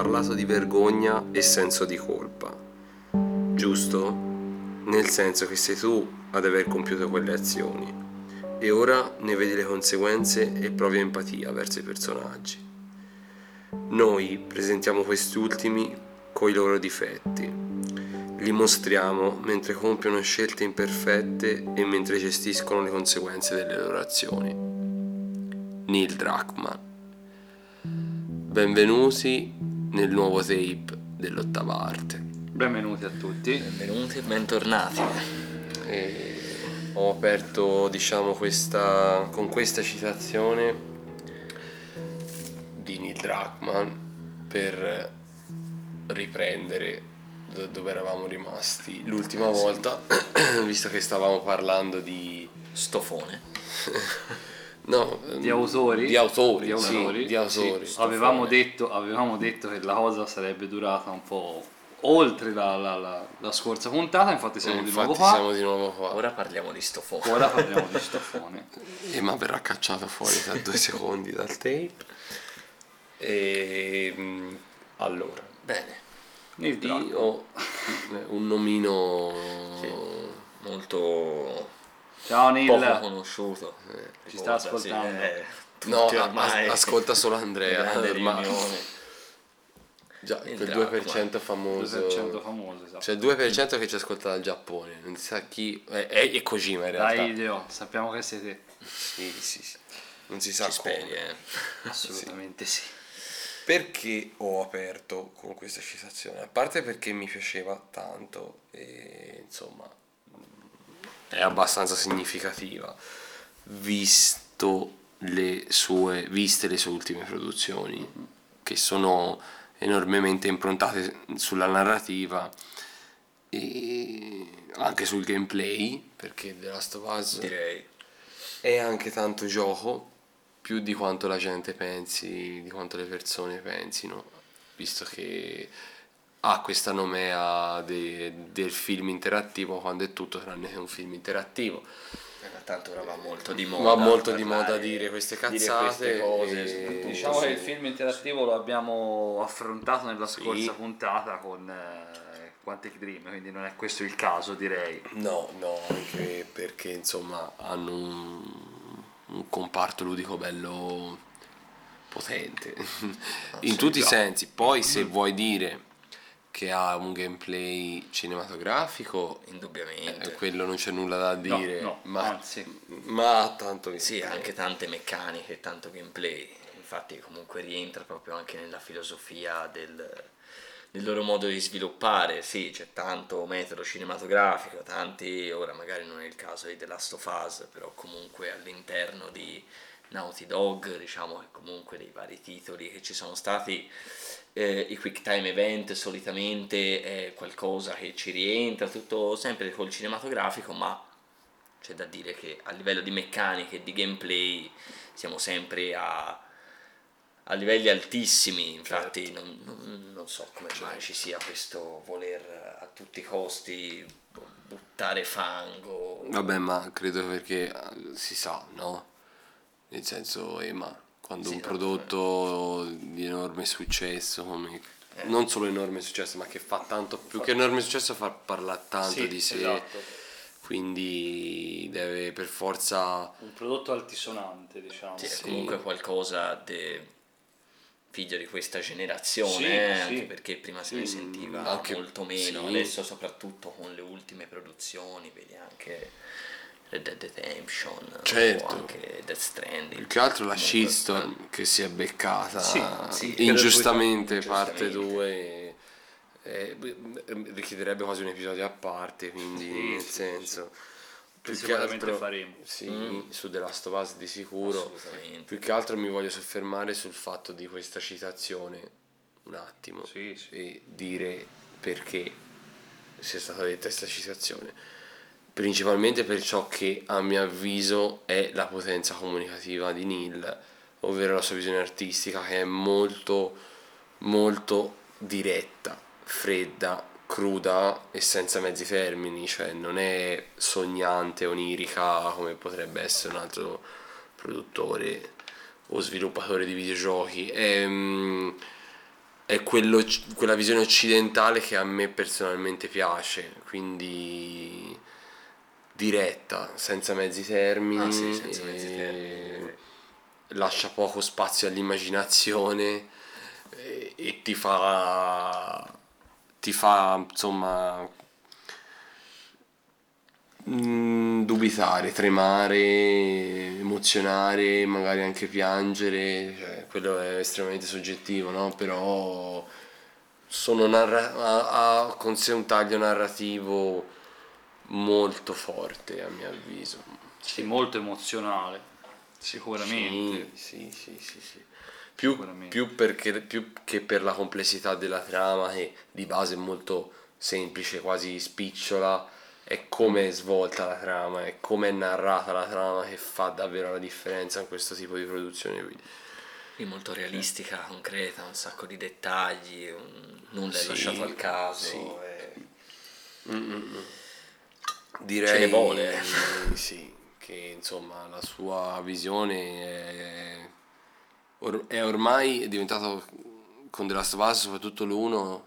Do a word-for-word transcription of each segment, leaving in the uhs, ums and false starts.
parlato di vergogna e senso di colpa, giusto? Nel senso che sei tu ad aver compiuto quelle azioni e ora ne vedi le conseguenze e provi empatia verso i personaggi. Noi presentiamo questi ultimi coi loro difetti, li mostriamo mentre compiono scelte imperfette e mentre gestiscono le conseguenze delle loro azioni. Neil Druckmann. Benvenuti nel nuovo tape dell'ottava arte. Benvenuti a tutti. Benvenuti e bentornati. E ho aperto, diciamo, questa con questa citazione di Neil Druckmann per riprendere da dove eravamo rimasti l'ultima sì. volta, visto che stavamo parlando di stofone. No, di autori, di autori, di autori. Sì, di autori. Sì, avevamo detto, avevamo detto che la cosa sarebbe durata un po' oltre la, la, la, la scorsa puntata, infatti siamo, infatti di, nuovo qua. siamo di nuovo qua. Ora parliamo di stofone. Ora parliamo di stofone. E ma verrà cacciato fuori da due secondi dal tape. E allora, bene. Io ho un nomino sì. molto Ciao Neil. Poco conosciuto. Eh, Ci sta ascoltando. Sì, eh, no, ormai. ascolta solo Andrea. Già, il quel Druckmann. due per cento famoso, due per cento famoso, esatto. Cioè due per cento che ci ascolta dal Giappone, non si sa chi è, è, è Kojima in realtà. Dai Hideo, sappiamo che siete. Sì, sì, sì. Non si sa come. Speri, eh. Assolutamente sì. sì. Perché ho aperto con questa citazione? A parte perché mi piaceva tanto e insomma è abbastanza significativa, visto le sue viste le sue ultime produzioni che sono enormemente improntate sulla narrativa e anche sul gameplay, perché The Last of Us direi è anche tanto gioco, più di quanto la gente pensi, di quanto le persone pensino, visto che ha questa nomea de, del film interattivo, quando è tutto tranne che un film interattivo. Tanto ora va molto di moda, va molto di moda dire queste cazzate, dire queste cose, e... diciamo sì. che il film interattivo lo abbiamo affrontato nella sì. scorsa puntata con eh, Quantic Dream, quindi non è questo il caso, direi. No, no, anche perché insomma hanno un, un comparto ludico bello potente in tutti i sensi. Poi se vuoi dire che ha un gameplay cinematografico, indubbiamente eh, quello non c'è nulla da dire, no, no, ma, anzi. ma tanto sì, anche tante meccaniche, tanto gameplay, infatti comunque rientra proprio anche nella filosofia del, del loro modo di sviluppare. Sì, c'è tanto metodo cinematografico, tanti, ora magari non è il caso di The Last of Us, però comunque all'interno di Naughty Dog, diciamo che comunque dei vari titoli che ci sono stati, eh, i quick time event solitamente è qualcosa che ci rientra, tutto sempre col cinematografico, ma c'è da dire che a livello di meccaniche e di gameplay siamo sempre a, a livelli altissimi, infatti certo. non, non, non so come certo. mai ci sia questo voler a tutti i costi buttare fango. Vabbè, ma credo perché si sa, no? Nel senso, eh, ma quando sì, un prodotto eh. di enorme successo, come eh. non solo enorme successo, ma che fa tanto, più che enorme successo fa parlare tanto sì, di sé, esatto. quindi deve per forza... Un prodotto altisonante, diciamo. Sì, sì. È comunque qualcosa de... figlio di questa generazione, sì, eh, sì. anche perché prima se ne sentiva mm, anche... molto meno, sì. adesso soprattutto con le ultime produzioni, vedi anche... Red Dead Redemption, certo. o anche Death Stranding. Più che altro la shitstorm che si è beccata sì, sì, ingiustamente, parte due, eh, richiederebbe quasi un episodio a parte, quindi sì, nel sì, senso sì. più che altro faremo. Sì, mm. su The Last of Us di sicuro. Più che altro mi voglio soffermare sul fatto di questa citazione un attimo sì, sì. e dire perché sia stata detta questa citazione. Principalmente per ciò che a mio avviso è la potenza comunicativa di Neil, ovvero la sua visione artistica, che è molto molto diretta, fredda, cruda e senza mezzi termini, cioè non è sognante, onirica come potrebbe essere un altro produttore o sviluppatore di videogiochi. È, è quello, quella visione occidentale che a me personalmente piace, quindi diretta, senza mezzi termini, ah, sì, senza mezzi termini. Lascia poco spazio all'immaginazione e, e ti fa ti fa insomma mh, dubitare, tremare, emozionare, magari anche piangere, cioè, quello è estremamente soggettivo, no? Però sono narra- ha, ha con sé un taglio narrativo molto forte, a mio avviso. Sì, sì. Molto emozionale. Sicuramente. Sì, sì, sì, sì, sì. Più, Sicuramente. Più, perché, più che per la complessità della trama, che di base è molto semplice, quasi spicciola, è come è svolta la trama, è come è narrata la trama che fa davvero la differenza in questo tipo di produzione qui. È molto realistica, concreta, un sacco di dettagli, un... nulla sì, è lasciato al caso. Sì. È... direi ce ne vuole. Sì. Che insomma la sua visione è, or- è ormai diventato, con The Last of Us soprattutto l'uno,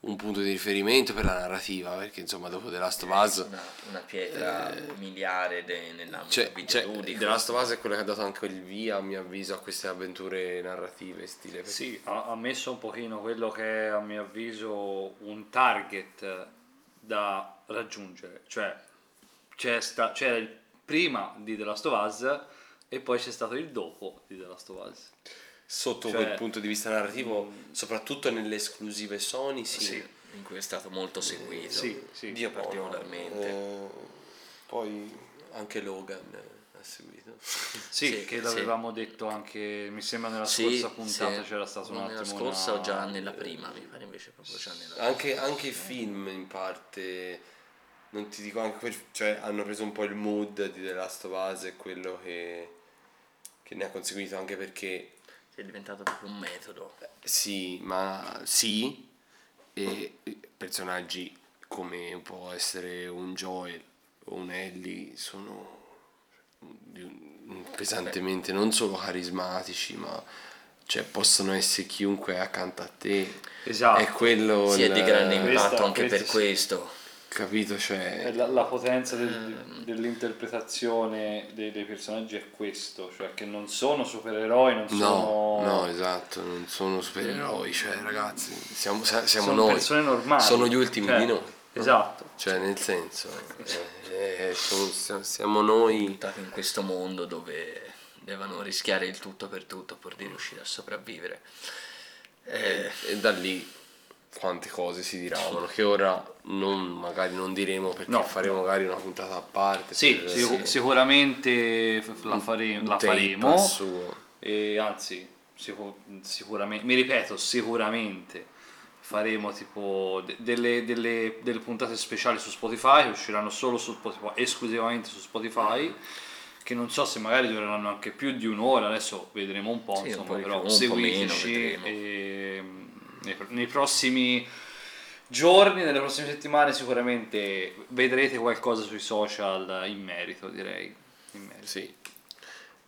un punto di riferimento per la narrativa, perché insomma dopo The Last of Us una, una pietra eh, miliare de- nell'ambito, cioè, videoludico. Cioè, The Last of Us è quella che ha dato anche il via, a mio avviso, a queste avventure narrative stile, sì, ha, ha messo un pochino quello che è, a mio avviso, un target da raggiungere, cioè c'è sta- c'era il prima di The Last of Us e poi c'è stato il dopo di The Last of Us. Sotto, cioè, quel punto di vista narrativo, mh, soprattutto nelle esclusive Sony, sì, sì, in cui è stato molto seguito, eh, sì, sì, Dio particolarmente. Eh, poi anche Logan ha seguito. Sì, sì, che l'avevamo sì. detto anche, mi sembra nella scorsa sì, puntata sì. c'era stato non un attimo. Nella scorsa una... o già nella prima, mi pare invece proprio già nella anche, anche i film in parte... Non ti dico anche quel, cioè hanno preso un po' il mood di The Last of Us e quello che, che ne ha conseguito, anche perché è diventato proprio un metodo. Sì, ma sì, e personaggi come può essere un Joel o un Ellie sono pesantemente non solo carismatici, ma cioè possono essere chiunque accanto a te. Esatto. È quello sì, è di grande impatto anche per questo. Capito, cioè la, la potenza del, dell'interpretazione dei, dei personaggi è questo, cioè che non sono supereroi, non no, sono no esatto non sono supereroi, cioè ragazzi siamo, siamo sono noi persone normali, sono gli ultimi, cioè, di noi, no? Esatto, cioè nel senso eh, eh, sono, siamo noi buttati in questo mondo dove devono rischiare il tutto per tutto per riuscire a sopravvivere, eh, e da lì quante cose si diravano che ora non, magari non diremo, perché no, faremo no. magari una puntata a parte, sì, per, sic- sì. sicuramente la, fare- la faremo suo. E anzi sicur- sicuramente mi ripeto sicuramente faremo tipo de- delle, delle, delle puntate speciali su Spotify, che usciranno solo su Spotify, esclusivamente su Spotify, mm-hmm. che non so se magari dureranno anche più di un'ora, adesso vedremo un po', sì, insomma, un po però più, seguiteci po e nei prossimi giorni, nelle prossime settimane sicuramente vedrete qualcosa sui social in merito, direi in merito. Sì.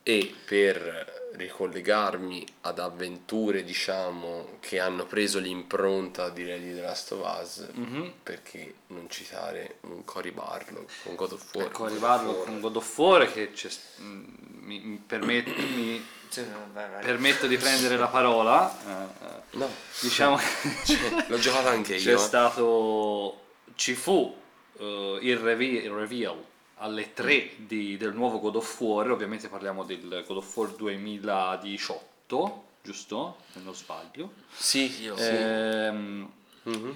E per ricollegarmi ad avventure, diciamo, che hanno preso l'impronta direi di The Last of Us, mm-hmm. perché non citare un Cory Barlow con God of War, Cory Barlow con God of War che c'è, mi, mi permettermi permetto di prendere la parola, no, diciamo cioè, l'ho giocata anche io, c'è stato ci fu uh, il, reveal, il reveal alle tre di, del nuovo God of War, ovviamente parliamo del God of War duemiladiciotto, giusto? Non sbaglio, sì, io ehm, sì. Mm-hmm.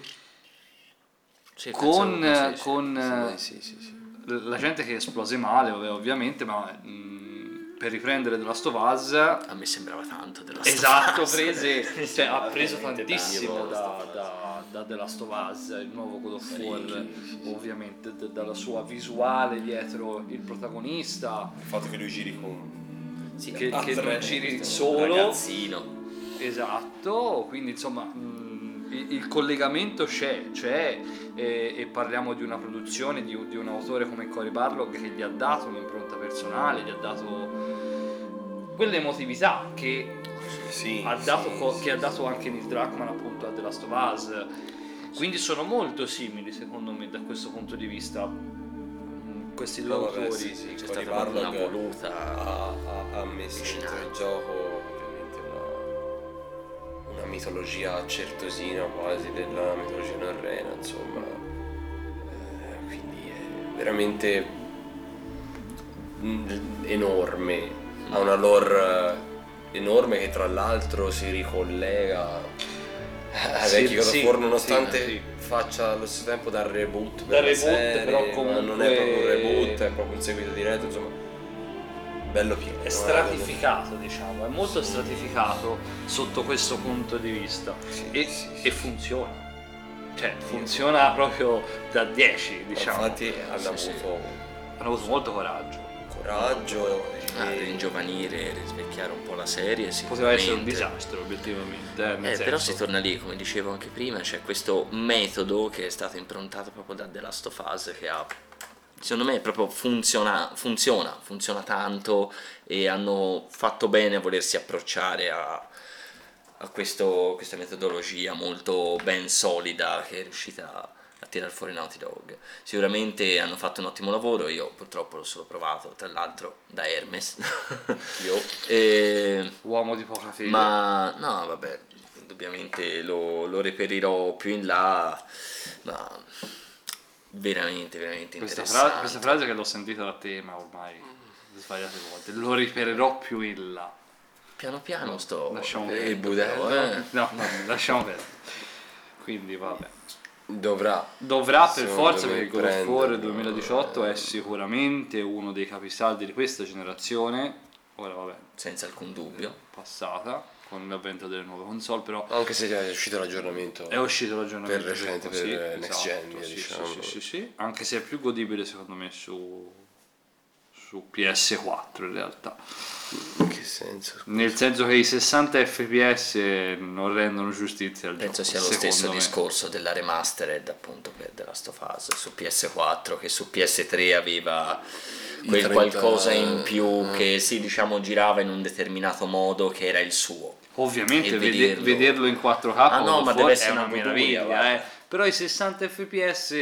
Sì, con, sì, con sì, sì, sì. la gente che esplose male ovviamente, ma mh, per riprendere The Last of Us a me sembrava tanto The Last esatto, of Us prese, cioè, ha preso tantissimo da, da, da The Last of Us, il nuovo God of War, ovviamente d- dalla sua visuale dietro il protagonista, il fatto che lui giri con sì, che, che non giri solo ragazzino, esatto, quindi insomma mh, il, il collegamento c'è, c'è e, e parliamo di una produzione di, di un autore come Cory Barlow che gli ha dato un'impronta personale, gli ha dato quell'emotività che sì, ha dato sì, co- sì, che ha dato anche Neil Druckmann appunto a The Last of Us. Quindi sono molto simili secondo me da questo punto di vista questi no, loro autori. Sì, sì, c'è stata Barlow una voluta ha, ha, ha messo dentro il gioco ovviamente una, una mitologia certosina quasi della mitologia norrena, insomma, eh, quindi è veramente enorme, ha una lore enorme che tra l'altro si ricollega Eh, sì, vecchio, sì, forno, nonostante sì, sì. faccia allo stesso tempo da reboot per da reboot serie, però comunque non è proprio un reboot, è proprio un seguito diretto, insomma bello pieno, è stratificato, eh, diciamo è molto sì. stratificato sotto questo punto di vista sì, e, sì, sì. e funziona, cioè funziona sì. proprio da dieci, diciamo. Infatti hanno sì, avuto sì. hanno avuto molto coraggio coraggio a ringiovanire, risvecchiare un po' la serie. Poteva essere un disastro obiettivamente, eh, eh, però si torna lì, come dicevo anche prima, c'è cioè questo metodo che è stato improntato proprio da The Last of Us, che ha, secondo me proprio funziona, funziona, funziona tanto, e hanno fatto bene a volersi approcciare a, a questo, questa metodologia molto ben solida che è riuscita a a tirar fuori Naughty Dog. Sicuramente hanno fatto un ottimo lavoro, io purtroppo l'ho solo provato, tra l'altro da Hermes io e... uomo di poca fede, ma no vabbè, indubbiamente lo, lo reperirò più in là, ma veramente veramente questa interessante fra- questa frase che l'ho sentita da te ma ormai sbagliate volte, lo reperirò più in là, piano piano no, sto lasciamo eh, il budello eh. no, no lasciamo perdere, quindi vabbè. Dovrà Dovrà per forza, perché God of War duemiladiciotto ehm... è sicuramente uno dei capisaldi di questa generazione. Ora vabbè, senza alcun dubbio, passata con l'avvento delle nuove console, però anche se è uscito l'aggiornamento è uscito l'aggiornamento per recente per sì, Next esatto, Gen sì, diciamo. sì, sì, sì, sì. Anche se è più godibile secondo me su su P S quattro in realtà. In che senso? Nel senso che i sessanta F P S non rendono giustizia al penso gioco, sia lo stesso me. discorso della remastered appunto per The Last of Us su P S quattro, che su P S tre aveva quel trenta qualcosa in più mm. che sì, diciamo girava in un determinato modo che era il suo. Ovviamente vederlo... vederlo in quattro K ah, no, ma deve essere una meraviglia, eh. Però i sessanta F P S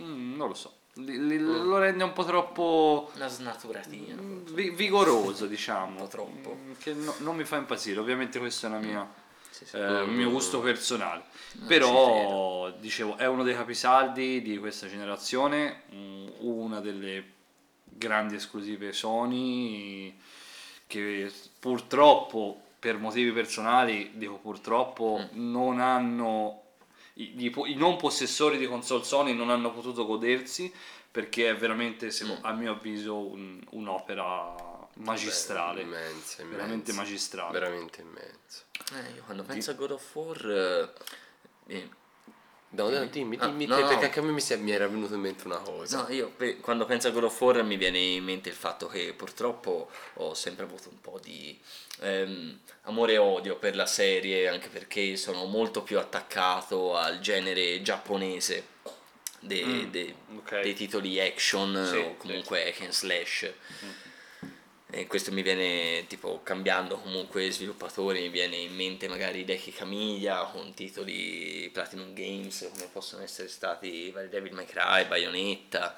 mm, non lo so. L- lo rende un po' troppo una snaturatina vi- vigoroso diciamo un po' troppo che no, non mi fa impazzire, ovviamente questo è una mia sì, sì, eh, un mio vero. gusto personale, non però dicevo è uno dei capisaldi di questa generazione, una delle grandi esclusive Sony che purtroppo per motivi personali dico purtroppo mm. non hanno I, i non possessori di console Sony non hanno potuto godersi, perché è veramente se, a mio avviso un, un'opera magistrale. Beh, immensa, immensa, veramente magistrale, veramente immensa. Eh, io quando penso di... a God of War eh, no, no, dimmi, dimmi ah, no, te, no. perché anche a me mi, si, mi era venuto in mente una cosa. No, io quando penso a God of War mi viene in mente il fatto che purtroppo ho sempre avuto un po' di ehm, amore e odio per la serie, anche perché sono molto più attaccato al genere giapponese de, mm, de, okay. dei titoli action sì, o comunque sì. hack and slash. Mm. E questo mi viene, tipo cambiando comunque sviluppatori, mi viene in mente magari Deki Camiglia con titoli Platinum Games come possono essere stati vari Devil May Cry, Bayonetta,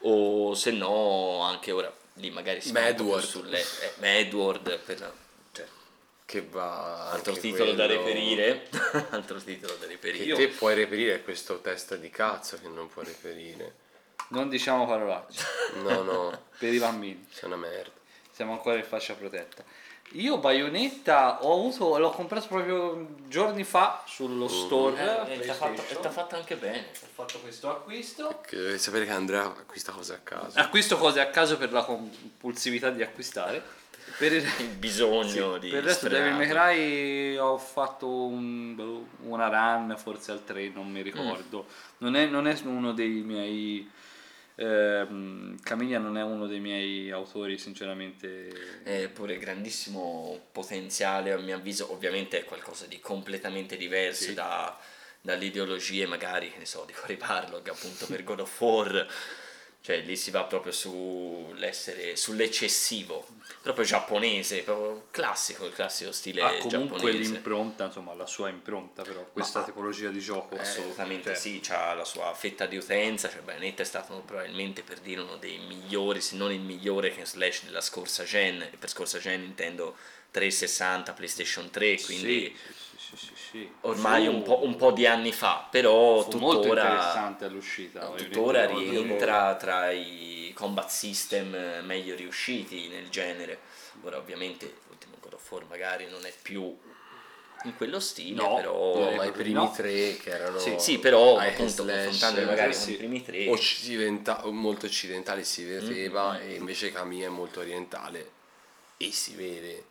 o se no anche ora lì magari si Madward sulle eh, Madward per, cioè, che va altro titolo quello... da reperire altro titolo da reperire che te puoi reperire questo testa di cazzo che non puoi reperire. Non diciamo parolacce. No, no. Per i bambini. C'è una merda. Siamo ancora in fascia protetta. Io Bayonetta ho avuto, l'ho comprato proprio giorni fa sullo uh, store. Eh, e t'ha fatto, e t'ha fatto anche bene. Ho fatto questo acquisto. Perché devi sapere che Andrea acquista cose a caso. Acquisto cose a caso per la compulsività di acquistare. Per il, il bisogno sì, di. Per il resto Devil May Cry ho fatto un, una run, forse al tre, non mi ricordo. Mm. Non, è, non è uno dei miei. Camiglia non è uno dei miei autori sinceramente, è pure grandissimo potenziale a mio avviso, ovviamente è qualcosa di completamente diverso sì. da, dalle ideologie magari che ne so di Cory Barlow appunto per God of War Cioè lì si va proprio sull'essere, sull'eccessivo, proprio giapponese, proprio classico, il classico stile giapponese. Ha comunque giapponese. L'impronta, insomma, la sua impronta però, questa Ma, tipologia di gioco. Eh, assolutamente cioè. Sì, c'ha la sua fetta di utenza, cioè Bayonetta è stato probabilmente, per dire, uno dei migliori, se non il migliore che slash della scorsa gen, e per scorsa gen intendo trecentosessanta, PlayStation tre, quindi... Sì. Sì, sì, sì. Ormai un po', un po' di anni fa, però tuttora molto interessante all'uscita, tuttora rientra tra i combat system meglio riusciti nel genere. Ora ovviamente l'ultimo God of War magari non è più in quello stile, no, però ma i primi no. tre che erano sì, sì però appunto confrontando magari sì. con i primi tre occidenta- molto occidentale si vedeva mm-hmm. e invece Camille è molto orientale e si vede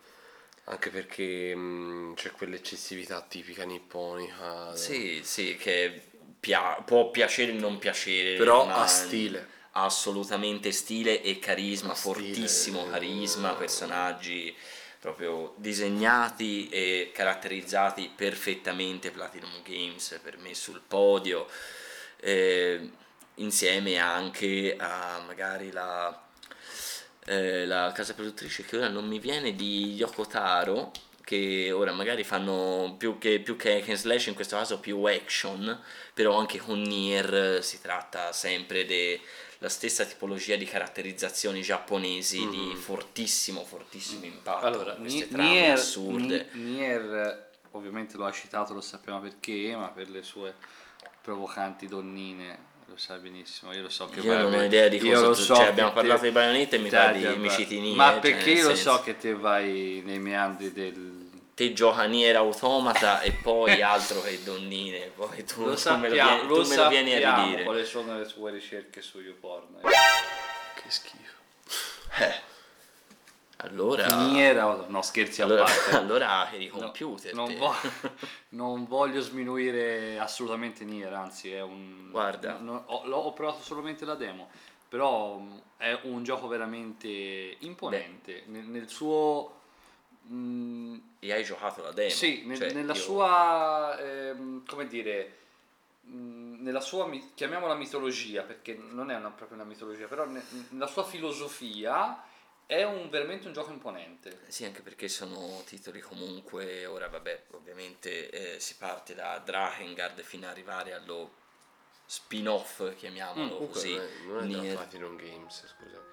anche perché mh, c'è quell'eccessività tipica nipponica. Sì, sì, che pia- può piacere o non piacere. Però ha stile. Ha assolutamente stile e carisma, stile, fortissimo eh, carisma, personaggi proprio disegnati e caratterizzati perfettamente. Platinum Games per me sul podio, eh, insieme anche a magari la... la casa produttrice che ora non mi viene, di Yoko Taro, che ora magari fanno più che più che hack and slash, in questo caso più action, però anche con Nier si tratta sempre della stessa tipologia di caratterizzazioni giapponesi mm. di fortissimo fortissimo impatto. Allora, queste trame Nier, assurde. Nier ovviamente lo ha citato, lo sappiamo perché, ma per le sue provocanti donnine. Lo sai benissimo, io lo so che io non ho idea di cosa so cioè, abbiamo parlato di Bayonetta e mi pare di mi citi Nier, ma perché cioè, io lo so che te vai nei meandri del te gioca Nier Automata e poi altro che donnine, poi tu lo sappiamo, lo, lo, lo sappiamo a ridire. Quali sono le sue ricerche su YouPorn? Eh? Che schifo. Eh. Allora Nier, no scherzi a allora, parte. Allora eri computer. No, non, voglio, non voglio sminuire assolutamente Nier, anzi è un guarda, no, ho, ho provato solamente la demo, però è un gioco veramente imponente nel, nel suo mh, e hai giocato la demo. Sì, nel, cioè, nella io... sua ehm, come dire mh, nella sua chiamiamola mitologia, perché non è una, proprio una mitologia, però ne, nella sua filosofia è un, veramente un gioco imponente. Sì, anche perché sono titoli comunque, ora vabbè, ovviamente eh, si parte da Drakengard fino ad arrivare allo spin-off, chiamiamolo mm, così. Non è Nier. Da Platinum Games, scusa.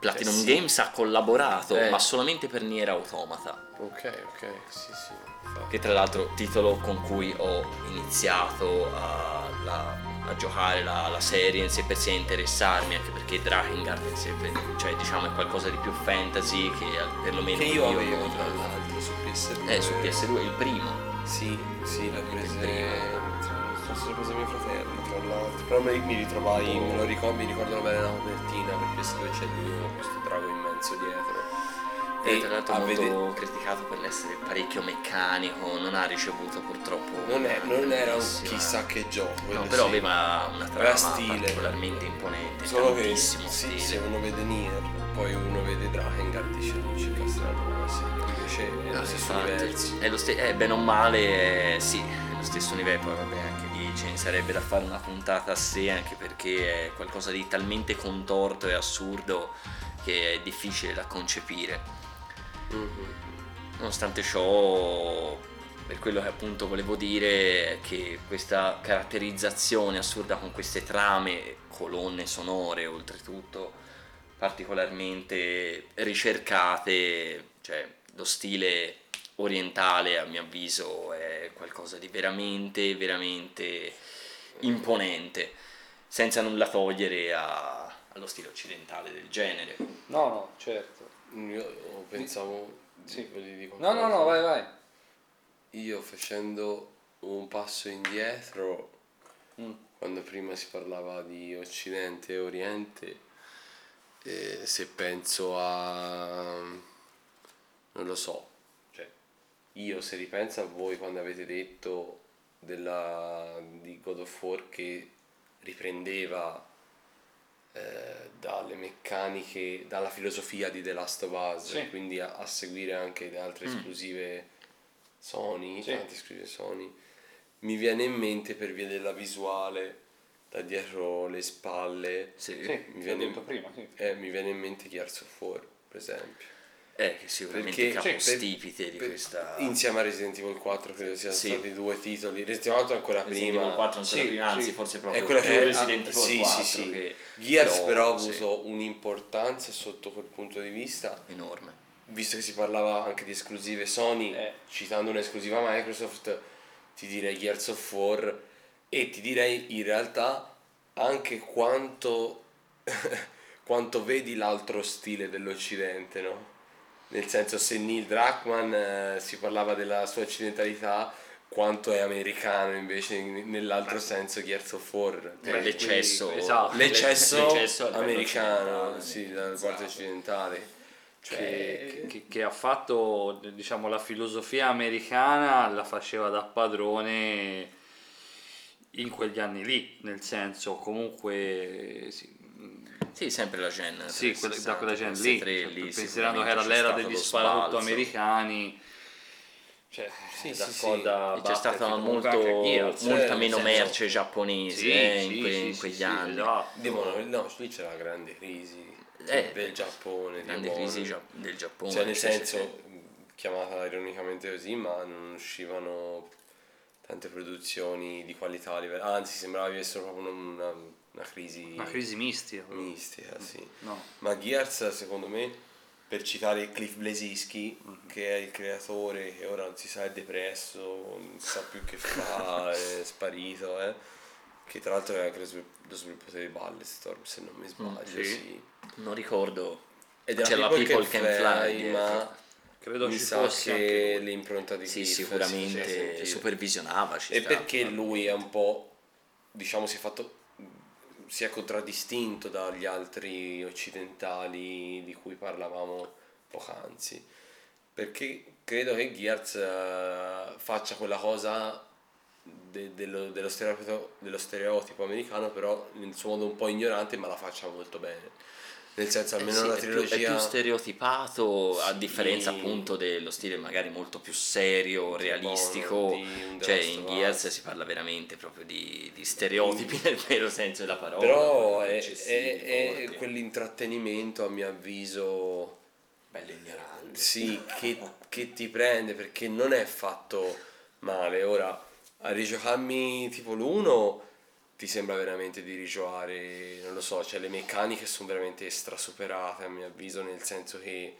Platinum cioè, sì. Games ha collaborato, eh. ma solamente per Nier Automata. Ok, ok, sì, sì. Infatti. Che tra l'altro titolo con cui ho iniziato a... La, a giocare la, la serie in sé per sé, interessarmi, anche perché Drakengard in sé per, cioè diciamo è qualcosa di più fantasy che perlomeno che io avevo tra l'altro su P S due eh su P S due il primo sì sì l'ho preso forse l'ho preso mio fratello tra l'altro, però mi, mi ritrovai oh. me lo ricordo, mi ricordo bene la copertina per P S due, c'è lui questo drago immenso dietro. E tra l'altro molto vedere... criticato per essere parecchio meccanico, non ha ricevuto purtroppo non, è, non era un chissà che gioco no, però sì. aveva una trama stile. particolarmente imponente, solo che sì, stile. Se uno vede Nier poi uno vede Drakengard dice non ci castrano sì, invece è lo stesso universo è, lo st- è bene o male eh, sì è lo stesso universo, poi vabbè anche lì ce ne sarebbe da fare una puntata a sé, anche perché è qualcosa di talmente contorto e assurdo che è difficile da concepire. Nonostante ciò, per quello che appunto volevo dire è che questa caratterizzazione assurda con queste trame, colonne sonore oltretutto particolarmente ricercate, cioè lo stile orientale a mio avviso è qualcosa di veramente veramente imponente, senza nulla togliere a, allo stile occidentale del genere. No no certo. Io pensavo sì. di, di no no no vai vai io facendo un passo indietro mm. quando prima si parlava di occidente e oriente, eh, se penso a non lo so cioè io se ripenso a voi quando avete detto della di God of War che riprendeva dalle meccaniche, dalla filosofia di The Last of Us, sì. quindi a, a seguire anche le altre esclusive mm. Sony, sì. tante esclusive Sony, mi viene in mente per via della visuale da dietro le spalle. Sì, sì, mi viene detto in... prima, sì. eh, mi viene in mente Gears of War, per esempio. Eh, che sicuramente capostipite cioè, di per, questa... Insieme a Resident Evil quattro credo siano sì. stati due titoli. Resident Evil ancora Resident prima. Evil quattro ancora sì, prima, anzi sì. forse proprio è quella che Resident Evil sì, quattro. Sì, sì. Che Gears però ha sì. avuto un'importanza sotto quel punto di vista enorme. Visto che si parlava anche di esclusive Sony, eh. citando un'esclusiva Microsoft, ti direi Gears of War e ti direi in realtà anche quanto quanto vedi l'altro stile dell'Occidente, no? Nel senso, se Neil Druckmann eh, si parlava della sua occidentalità, quanto è americano invece in, nell'altro senso Gears of War, eh, l'eccesso, esatto, l'eccesso l'eccesso americano sì, dalla esatto. parte occidentale, cioè, che, che, che ha fatto, diciamo, la filosofia americana la faceva da padrone in quegli anni lì, nel senso comunque sì, sì, sempre la gen sì, sessanta, da quella gen lì, cioè, lì pensando che era l'era degli sparatutto americani, cioè sì, sì, sì. Da c'è stata molto, Gears, molta eh, meno merce giapponese sì, eh, sì, in, que- sì, in quegli sì, anni sì, esatto. Di mono, no, lì c'è la grande crisi eh, del Giappone, grande crisi Gia- del Giappone, cioè nel senso sì. chiamata ironicamente così, ma non uscivano tante produzioni di qualità, anzi sembrava che fosse proprio una, una crisi una crisi mistica mistica sì no. Ma Gears, secondo me, per citare Cliff Bleszinski, mm-hmm. che è il creatore, che ora non si sa, è depresso, non si sa più che fa, è sparito, eh, che tra l'altro è anche lo sviluppatore di Ballestorm, se non mi sbaglio, mm, sì. Sì. non ricordo, ed c'è la People, people Can Fly, fly ma credo mi ci sa fosse che l'impronta di sì, Cliff sicuramente supervisionava ci e sta, perché no? Lui è un po', diciamo, si è fatto si è contraddistinto dagli altri occidentali di cui parlavamo poc'anzi, perché credo che Gears faccia quella cosa de, dello, dello, stereotipo, dello stereotipo americano, però nel suo modo un po' ignorante, ma la faccia molto bene. Nel senso, almeno eh sì, la trilogia è più, è più stereotipato, sì. a differenza appunto dello stile magari molto più serio, realistico, buono, di, cioè in Gears si parla veramente proprio di, di stereotipi nel vero senso della parola. Però è, è, è quell'intrattenimento, a mio avviso, bello ignorante, sì, che, che ti prende, perché non è fatto male. Ora, a rigiocarmi tipo l'uno ti sembra veramente di rigiovare, non lo so, cioè le meccaniche sono veramente strasuperate, a mio avviso, nel senso che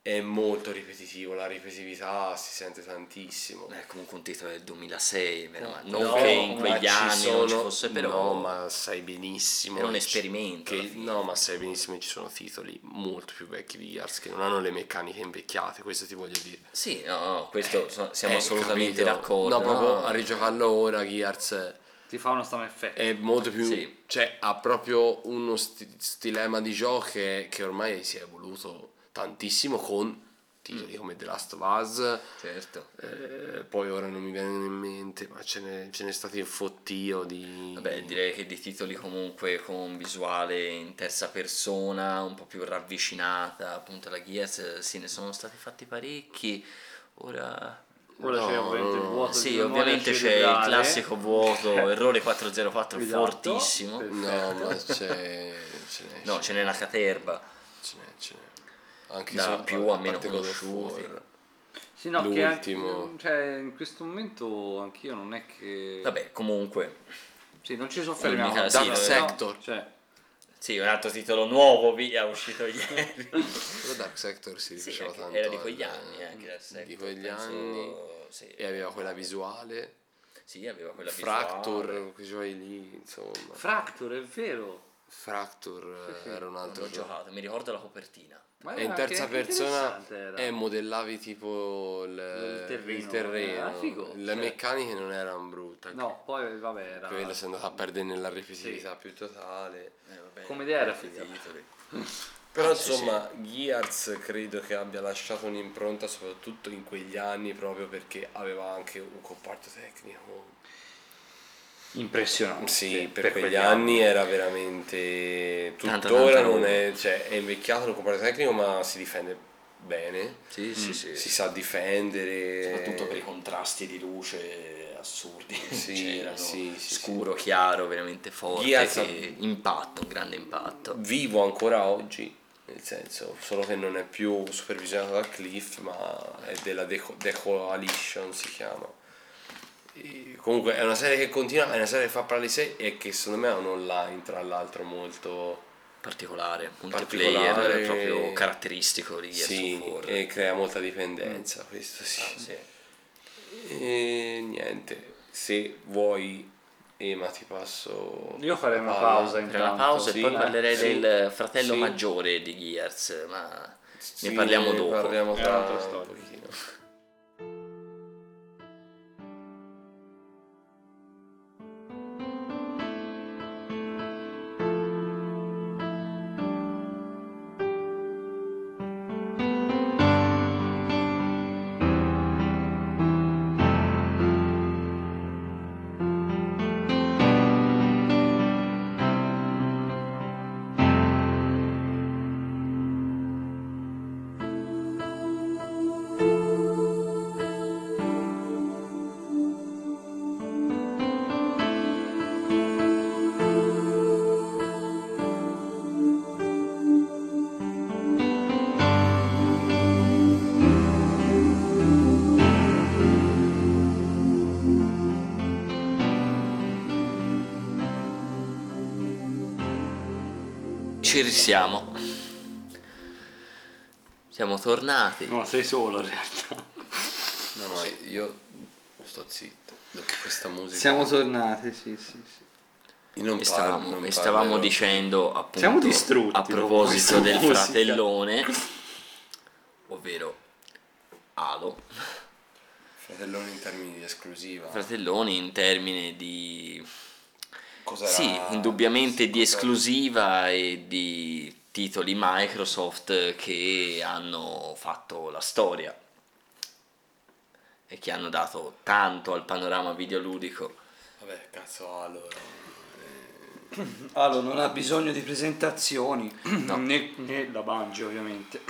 è molto ripetitivo, la ripetitività si sente tantissimo. È comunque un titolo del duemilasei, vero? Non no, che in quegli anni sono, non ci fosse, però no, ma sai benissimo, è un esperimento che, no, ma sai benissimo che ci sono titoli molto più vecchi di Gears che non hanno le meccaniche invecchiate, questo ti voglio dire. Sì, no, no, questo eh, siamo eh, assolutamente capito. d'accordo. No, proprio no, a rigiocarlo ora Gears ti fa uno strano effetto, è molto più sì. cioè ha proprio uno sti- stilema di gioco che, che ormai si è evoluto tantissimo con titoli mm. come The Last of Us, certo, eh, poi ora non mi viene in mente, ma ce ne ce n'è stato un fottio di, vabbè, direi che di titoli comunque con visuale in terza persona un po' più ravvicinata appunto alla Gears, sì, ne sono stati fatti parecchi. Ora Ora no, c'è ovviamente il vuoto, sì, ovviamente c'è il classico vuoto, errore quattrocentoquattro fortissimo. Perfetto. No, ma c'è, ce n'è, no, ce n'è una caterba. Ce n'è, ce n'è. Anche da più a meno conosciuti. Sì, no, l'ultimo. Che, cioè, in questo momento anch'io non è che. Vabbè, comunque. Sì, non ci soffermiamo. Dark sì, Sector. No, cioè. Sì, un altro titolo nuovo, via, è uscito ieri. Però Dark Sector si sì, rifaceva tanto. Era di quegli anni, anche Dark Sector. Di quegli penso, anni, sì, e aveva quella visuale. Sì, aveva quella Fracture, visuale. Fracture, lì, insomma. Fracture, è vero. Fracture sì, sì. era un altro gioco. Giocato, mi ricordo la copertina. Ma e in terza persona e modellavi tipo il, il terreno, il terreno. Figo, le cioè. meccaniche non erano brutte, no, poi vabbè era... quella si è andata a perdere nella ripetitività sì. più totale, eh, vabbè, come idea era figa però ah, insomma sì, sì. Gears credo che abbia lasciato un'impronta soprattutto in quegli anni, proprio perché aveva anche un comparto tecnico impressionante, sì, sì, per, per quegli, quegli anni, anni era veramente tuttora tanta, tanta non è, cioè, è invecchiato il comparto tecnico, ma si difende bene, sì, mm. sì, sì. si sa difendere, soprattutto per i contrasti di luce assurdi, sì, c'erano, sì, sì, scuro, sì. chiaro, veramente forte, che impatto, un grande impatto, vivo ancora oggi, nel senso, solo che non è più supervisionato da Cliff, ma è della Deco- Decoalition si chiama. E comunque è una serie che continua, è una serie che fa parlare di sé e che secondo me ha un online tra l'altro molto particolare, multiplayer particolare, proprio caratteristico di Gears sì, of War, e crea molta dipendenza, questo sì, ah, sì. E niente, se vuoi Ema ti passo, io farei una pausa, intanto. Farei una pausa sì, e poi parlerei sì, del fratello sì. maggiore di Gears, ma sì, ne parliamo dopo, ne parliamo tra un'altra storia. Ci risiamo, siamo tornati. No, sei solo in realtà. No, no, io sto zitto. Questa musica. Siamo tornati, sì, sì, sì. Non e stavamo, parlo, non stavamo dicendo appunto. Siamo distrutti. A proposito del musica. Fratellone, ovvero Halo. Fratellone in termini di esclusiva. Fratellone in termini di. Cos'era? Sì, indubbiamente sì, di esclusiva e di titoli Microsoft che hanno fatto la storia e che hanno dato tanto al panorama videoludico. Vabbè, cazzo, allora Halo non ha bisogno di presentazioni, no. né, né la Bungie ovviamente,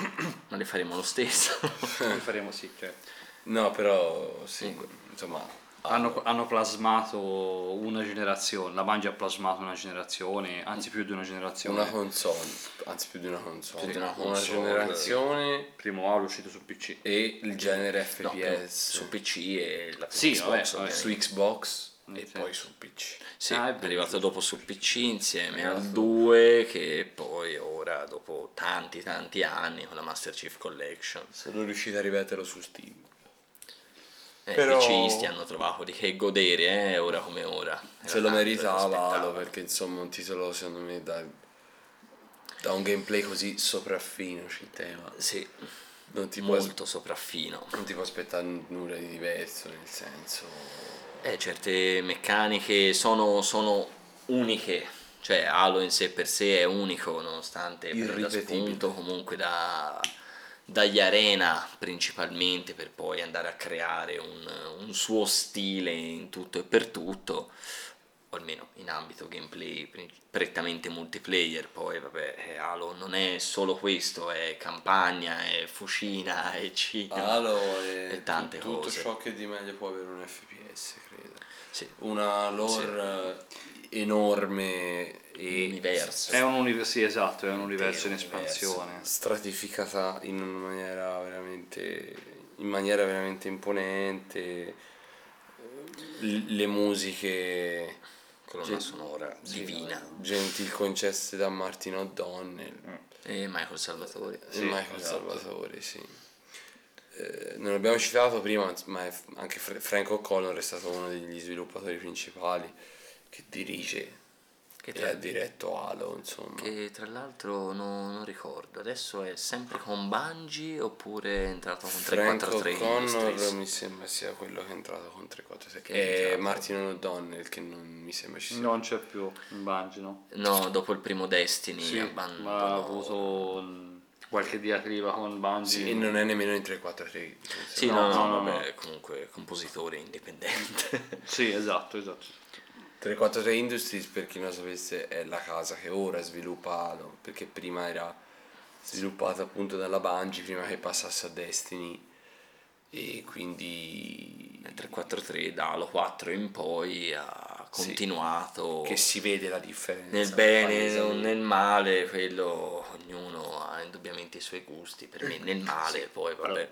ma le faremo lo stesso. Le faremo sì, certo. No, però sì, sì. insomma. Hanno, hanno plasmato una generazione, la Bungie ha plasmato una generazione, anzi più di una generazione. Una console, anzi più di una console. Più di una, console. Una generazione. Primo Halo uscito su P C. E il genere F P S no, su P C e la sì, Xbox, vabbè, vabbè. Su Xbox e sì. poi su P C. Sì, ah, è arrivato dopo su P C insieme al due che poi ora dopo tanti tanti anni con la Master Chief Collection. Sono riusciti a ripeterlo su Steam. I eh, pcisti hanno trovato di che godere, eh, ora come ora. Era se lo meritava Halo, perché insomma un titolo secondo me da, da un gameplay così sopraffino c'è il tema. Sì, non ti molto può, sopraffino. Non ti può aspettare nulla di diverso, nel senso. Eh, certe meccaniche sono, sono uniche. Cioè Halo in sé per sé è unico, nonostante prenda spunto comunque da... dagli arena principalmente per poi andare a creare un, un suo stile in tutto e per tutto, o almeno in ambito gameplay prettamente multiplayer. Poi vabbè, Halo non è solo questo, è campagna, è fucina, è cina, Halo è e tante tutto cose, tutto ciò che di meglio può avere un F P S, credo. Sì. Una lore sì. enorme. Universo. È un universo, sì, esatto, è un universo in espansione, stratificata in maniera veramente in maniera veramente imponente. L- le musiche, colonna gen- sonora divina, gentil concesse da Martin O'Donnell mm. e Michael Salvatori. Sì, e Michael esatto. Salvatori, sì. Eh, non abbiamo citato prima, ma è f- anche Fra- Frank O'Connor è stato uno degli sviluppatori principali che dirige Che tra... e ha diretto Halo, insomma. Che tra l'altro no, non ricordo, adesso è sempre con Bungie oppure è entrato con tre quattro tre? Frank O'Connor mi sembra sia quello che è entrato con tre quattro tre. Che è Martin O'Donnell che non mi sembra ci sia. Non c'è più in Bungie, no? No, dopo il primo Destiny sì, abbandonò. Ma ha avuto qualche diatriba con Bungie. Sì, e non è nemmeno in tre quattro tre. Sì, no, no, no, no, vabbè, no. Comunque compositore indipendente. Sì, esatto, esatto. tre quattro tre Industries, per chi non lo sapesse, è la casa che ora sviluppa Halo, perché prima era sviluppata appunto dalla Bungie prima che passasse a Destiny, e quindi tre quattro tre da Halo quattro in poi ha continuato, sì, che si vede la differenza nel bene o nel male, quello ognuno ha indubbiamente i suoi gusti, per me nel male, sì, poi vabbè.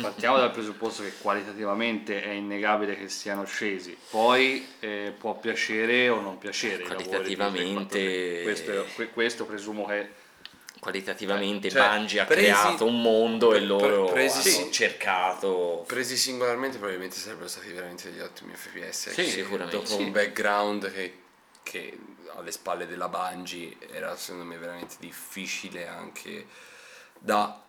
Partiamo dal presupposto che qualitativamente è innegabile che siano scesi, poi eh, può piacere o non piacere qualitativamente, questo, questo presumo che qualitativamente, cioè, Bungie ha presi, creato un mondo pre, pre, e loro presi, hanno cercato, presi singolarmente probabilmente sarebbero stati veramente degli ottimi F P S, sì, sicuramente, dopo sì, un background che, che alle spalle della Bungie era secondo me veramente difficile anche da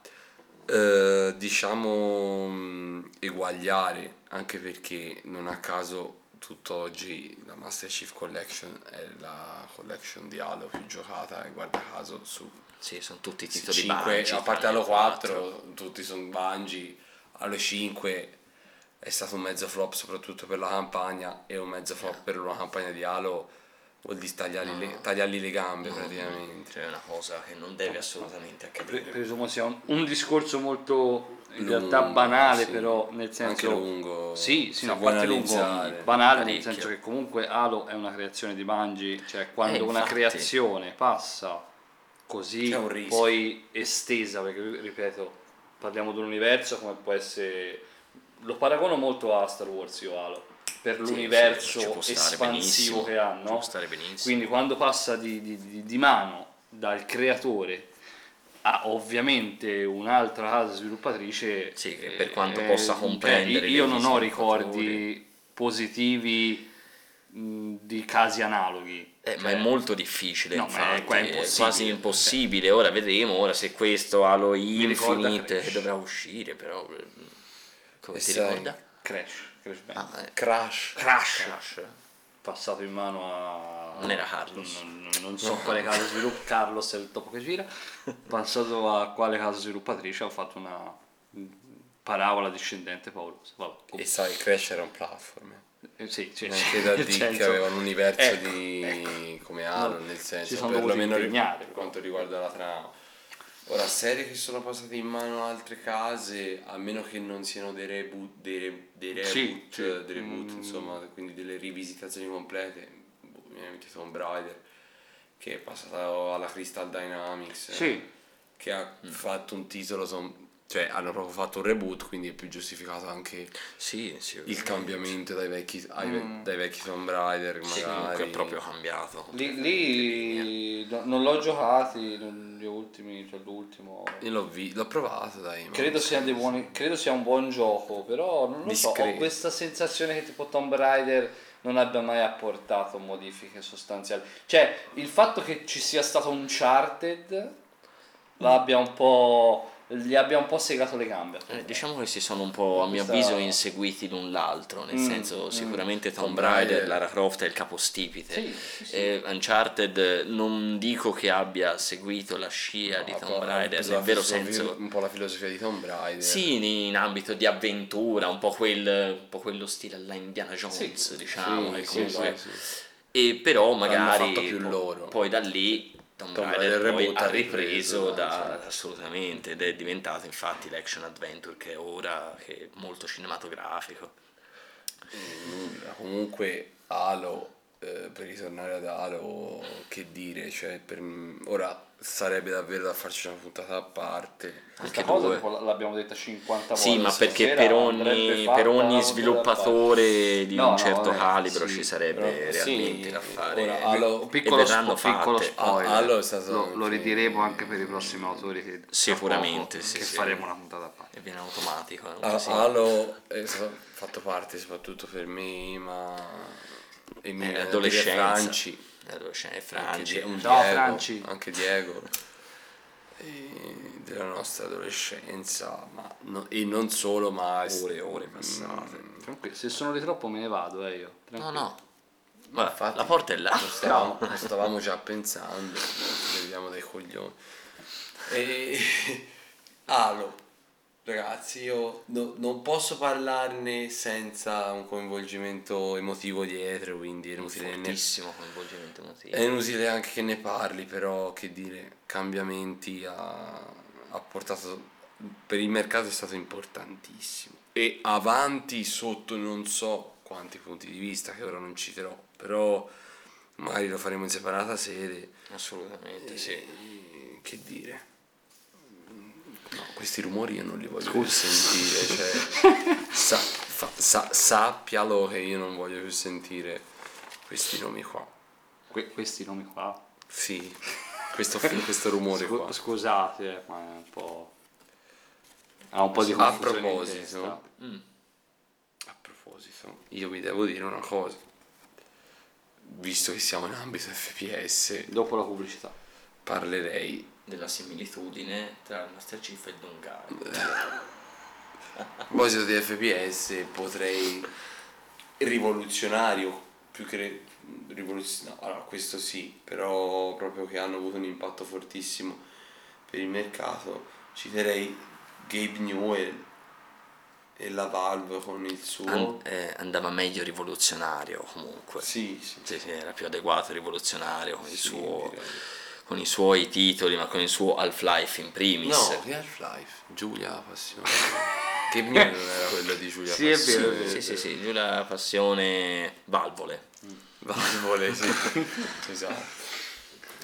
eh, diciamo mh, eguagliare, anche perché non a caso tutt'oggi la Master Chief Collection è la collection di Halo più giocata, e guarda caso su, sì, sono tutti titoli cinque, Bungie, a parte Halo quattro, tutti sono Bungie. Halo cinque è stato un mezzo flop soprattutto per la campagna, e un mezzo flop per una campagna di Halo vuol dire tagliargli, no, le, tagliargli le gambe, no, praticamente, no, è una cosa che non deve assolutamente accadere. Pre- presumo sia un, un discorso molto in lungo, realtà banale, sì, però nel senso anche lungo, sì, sì, no, parte lungo, banale parecchio, nel senso che comunque Halo è una creazione di Bungie, cioè quando eh, una infatti, creazione passa così poi estesa, perché ripeto, parliamo di un universo come può essere, lo paragono molto a Star Wars io Halo, per sì, l'universo sì, espansivo che hanno, quindi quando passa di, di, di mano dal creatore a ovviamente un'altra casa sviluppatrice, sì, che per quanto eh, possa comprendere, io non ho ricordi positivi mh, di casi analoghi. Eh, cioè, ma è molto difficile, no, infatti, è, quasi è quasi impossibile. Ora vedremo, ora se questo Halo Infinite che dovrà uscire, però come ti ricorda? Crash, Crash, ah, eh. Crash. Crash. Crash. Passato in mano a... non era Carlos, non, non so no. quale casa sviluppatrice, Carlos è il topo che gira, passato a quale casa sviluppatrice, ha fatto una parabola discendente paurosa. Vabbè. E sai, Crash era un platform. Eh, sì, sì, anche da D che aveva un universo, ecco, di ecco, come Halo, no, nel senso perlomeno ri- per quanto riguarda la trama. Ora, serie che sono passate in mano altre case, a meno che non siano dei reboot, dei, re, dei reboot, sì, sì. Dei reboot mm. insomma, quindi delle rivisitazioni complete, boh, mi è venuto Tomb Raider che è passata alla Crystal Dynamics, sì, eh, che ha mm. fatto un titolo, son, cioè hanno proprio fatto un reboot, quindi è più giustificato anche sì, sì, il cambiamento dai vecchi, ai, mm. dai vecchi Tomb Raider, magari. Sì, comunque è proprio cambiato. Lì, lì non l'ho giocati, non gli ultimi, cioè l'ultimo. Io l'ho, vi, l'ho provato, dai. Credo sia, dei buoni, credo sia un buon gioco, però non lo Discreto. so, ho questa sensazione che tipo Tomb Raider non abbia mai apportato modifiche sostanziali. Cioè, il fatto che ci sia stato Uncharted mm. l'abbia un po'... gli abbia un po' segato le gambe, eh, diciamo che si sono un po' a mio avviso inseguiti l'un l'altro, nel mm, senso sicuramente mm, Tomb Raider, Lara Croft è il capostipite, sì, sì, sì. Eh, Uncharted non dico che abbia seguito la scia no, di Tomb Raider nel vero senso, un po' la filosofia di Tomb Raider, sì, in, in ambito di avventura, un po' quel un po' quello stile alla Indiana Jones, sì, diciamo, sì, e comunque sì, sì. E però magari più po- loro. poi da lì Tomb Raider poi ha ripreso da, da, assolutamente, ed è diventato infatti l'action adventure che è ora, che è molto cinematografico. Nulla, comunque Halo, eh, per ritornare ad Halo, che dire, cioè per, ora sarebbe davvero da farci una puntata a parte. Questa cosa l'abbiamo detta cinquanta volte. Sì, ma perché per ogni, per ogni sviluppatore di no, un certo no, calibro sì, ci sarebbe però, realmente sì, da fare. Ora, Halo, piccolo, spo- piccolo spoiler, Halo è stato lo, lo ridiremo anche per i prossimi autori che sicuramente poco, sì, che sì, faremo sì. una puntata a parte. E viene automatico. Ah, sì. Halo è fatto parte soprattutto per me, ma e mi adolescenza. Franci, un Ciao, Diego, Franci. Anche Diego e della nostra adolescenza, ma no, e non solo, ma ore e ore passate. Tranquillo. Se sono di troppo me ne vado, eh, io. Tranquillo. No, no. Ma infatti, la porta è là. Lo stavamo, no. lo stavamo già pensando, vediamo dei coglioni. E Halo Ragazzi, io no, non posso parlarne senza un coinvolgimento emotivo dietro, quindi è inutile, fortissimo ne... coinvolgimento emotivo. È inutile anche che ne parli, però che dire, cambiamenti ha, ha portato per il mercato, è stato importantissimo, e avanti sotto non so quanti punti di vista che ora non citerò, però magari lo faremo in separata sede. Assolutamente, e, sì. Che dire, no, questi rumori io non li voglio più sentire, cioè, sa, fa, sa, sappialo che io non voglio più sentire questi nomi qua. Que- questi nomi qua? Sì, questo, questo rumore Scu- qua. Scusate, ma è un po'... ha un po' di confusione. A proposito, mm. a proposito, io vi devo dire una cosa, visto che siamo in ambito F P S, dopo la pubblicità parlerei della similitudine tra Master Chief e Doom Guy. A proposito di F P S, potrei rivoluzionario, più che rivoluzionario, allora questo sì, però proprio che hanno avuto un impatto fortissimo per il mercato, citerei Gabe Newell e la Valve con il suo... And, eh, andava meglio rivoluzionario comunque. Sì, sì, sì, sì, era più adeguato rivoluzionario con sì, il suo... direi. Con i suoi titoli, ma con il suo Half-Life in primis. No, che Half-Life? Giulia Passione. Che non era quella di Giulia sì, Passione. È vero, sì, sì, sì, Giulia Passione Valvole. Mm. Valvole, sì. Esatto.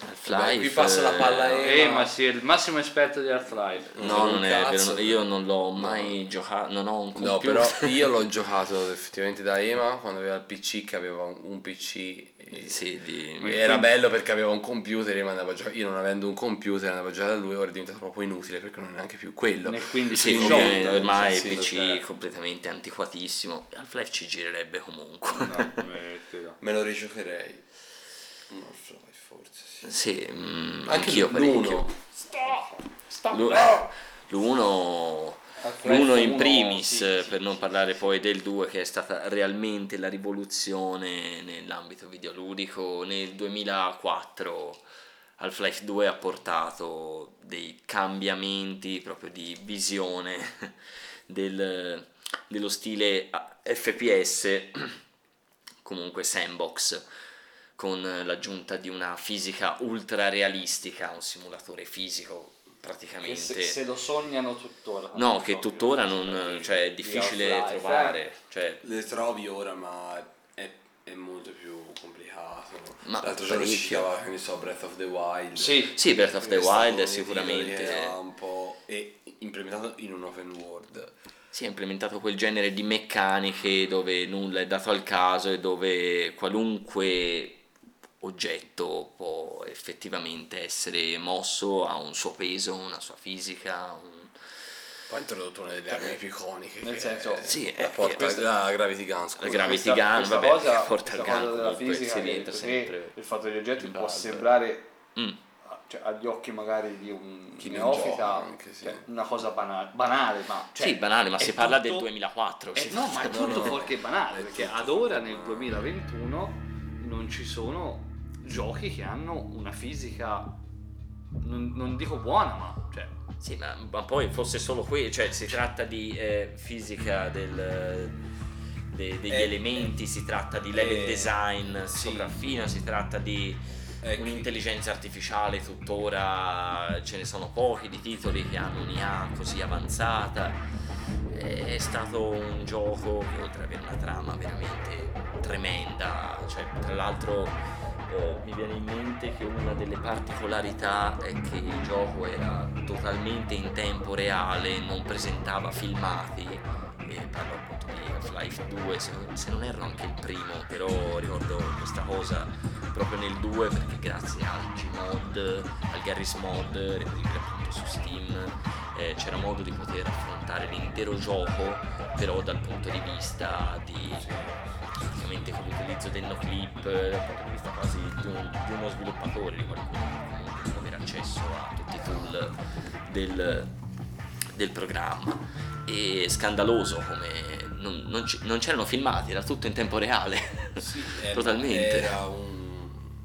Half-Life. Beh, qui passa la palla a Eva. Eh, ma sì, è il massimo esperto di Half-Life. No, non è vero, io non l'ho mai giocato, non ho un computer. No, però io l'ho giocato effettivamente da Ema quando aveva il P C, che aveva un P C. Sì, di... era bello perché aveva un computer e andava a giocare. Io non avendo un computer andavo a giocare da lui, ora è diventato proprio inutile perché non è neanche più quello. Quindi sì, ormai il P C è completamente antiquatissimo. Half-Life ci girerebbe comunque. No, no. Me lo rigiocherei. Non so, forse sì. Sì, mh, anch'io l'uno. Parecchio. Stop, stop. L'u- l'uno l'uno in primis, uno, sì, sì, per non parlare poi del due, che è stata realmente la rivoluzione nell'ambito videoludico. Nel duemilaquattro Half-Life due ha portato dei cambiamenti proprio di visione del, dello stile F P S, comunque sandbox, con l'aggiunta di una fisica ultra realistica, un simulatore fisico praticamente. Se, se lo sognano tuttora. No, che tuttora non, cioè, è difficile trovare. Cioè, le trovi ora, ma è, è molto più complicato. Ma l'altro giorno ci chiamava, che ne so, Breath of the Wild. Sì, sì, Breath of the Wild è sicuramente un po' è implementato in un open world. Si è implementato quel genere di meccaniche dove nulla è dato al caso e dove qualunque oggetto può effettivamente essere mosso, ha un suo peso, una sua fisica. Un... poi ha introdotto una delle armi più iconiche, nel senso è, sì, la, porta, questa, la Gravity Gun, scusa. La Gravity questa, Gun, vabbè, cosa, che porta il gun della fisica, che sempre il fatto degli oggetti può sembrare mm. cioè, agli occhi magari di un neofita anche, sì. Cioè, una cosa banale, banale ma cioè, sì, banale, ma si tutto, parla del duemilaquattro, è, no, ma è tutto fuorché banale, perché ad ora nel duemilaventuno non ci sono giochi che hanno una fisica, non, non dico buona, ma cioè sì, ma, ma poi fosse solo qui, cioè si tratta di eh, fisica del, de, degli eh, elementi, eh, si tratta di level eh, design sì. Sopraffino, si tratta di eh, un'intelligenza artificiale, tuttora ce ne sono pochi di titoli che hanno un'I A così avanzata. È stato un gioco che oltre ad avere una trama veramente tremenda, cioè tra l'altro Eh, mi viene in mente che una delle particolarità è che il gioco era totalmente in tempo reale, non presentava filmati, e parlo appunto di Half-Life due, se, se non erro anche il primo, però ricordo questa cosa proprio nel due perché grazie al Gmod, al Garry's Mod, reperibile appunto su Steam, eh, c'era modo di poter affrontare l'intero gioco però dal punto di vista di... praticamente con l'utilizzo del noclip, dal punto di vista quasi di, un, di uno sviluppatore, di qualcuno che può avere accesso a tutti i tool del, del programma. E scandaloso come non, non, c- non c'erano filmati, era tutto in tempo reale. Sì, era, totalmente era un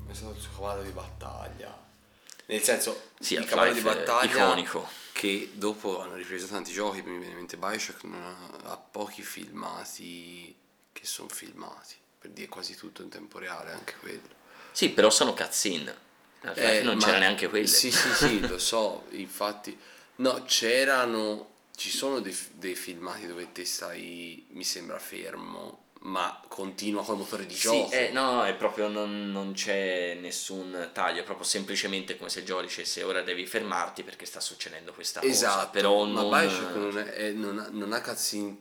è stato il suo cavallo di battaglia, nel senso sì, il cavallo di battaglia iconico. che dopo hanno ripreso tanti giochi, mi viene in mente Bioshock non ha, ha pochi filmati che sono filmati, per dire quasi tutto in tempo reale, anche quello. Sì, però sono cutscene, eh, non ma, c'era neanche quelle. Sì, sì, sì, lo so, infatti, no, c'erano, ci sono dei, dei filmati dove te stai, mi sembra, fermo, ma continua col motore di gioco. Sì, eh, no, è proprio non, non c'è nessun taglio, è proprio semplicemente come se il gioco dicesse ora devi fermarti perché sta succedendo questa esatto, cosa. Esatto, però ma non... Bioshock non, è, non ha, non ha cutscene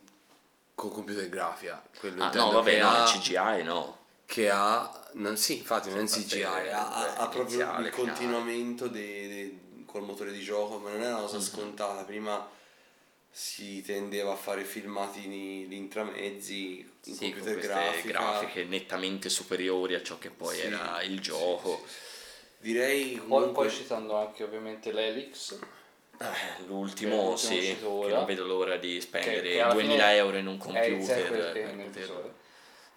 con computer grafica. Ah no, vabbè, no, ha, C G I no. Che ha, non, sì, infatti non è C G I, ha, ha proprio iniziale, il continuamento de, de, col motore di gioco, ma non è una cosa mm-hmm. scontata, prima... si tendeva a fare filmati in intramezzi in sì, computer con grafica. grafiche nettamente superiori a ciò che poi sì, era il gioco sì, sì. direi comunque... poi citando anche ovviamente l'Helix eh, l'ultimo, l'ultimo sì che non vedo l'ora di spendere duemila euro in un computer, è il, per in poter...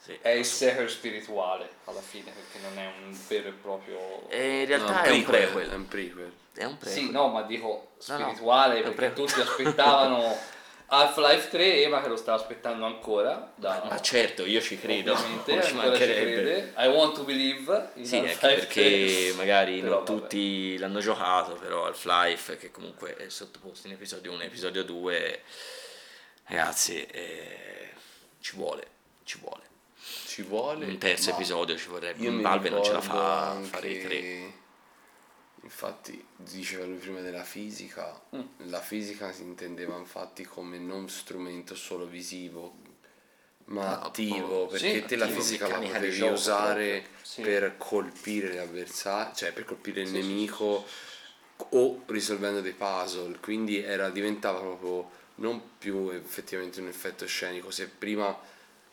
sì. è il sequel spirituale alla fine, perché non è un vero e proprio e in realtà no, è, è un prequel, prequel. È un prequel. È un pre- sì, no, ma dico spirituale, no, no, perché pre- tutti aspettavano Half-Life tre, Eva che lo stava aspettando ancora. Da, ma certo, io ci credo. Ovviamente, ci crede. I want to believe. In sì, anche perché tre. Magari però, non vabbè. Tutti l'hanno giocato, però Half-Life, che comunque è sottoposto in episodio uno e episodio due, ragazzi, eh, ci vuole, ci vuole. Ci vuole? Un terzo episodio ci vorrebbe, Valve non ce la fa anche... fare i tre. Infatti diceva lui prima della fisica, mm. la fisica si intendeva infatti come non strumento solo visivo ma attivo, attivo perché sì, te attivo, la fisica la potevi usare sì. per colpire l'avversario, cioè per colpire il sì, nemico sì, sì. o risolvendo dei puzzle, quindi era diventava proprio non più effettivamente un effetto scenico. Se prima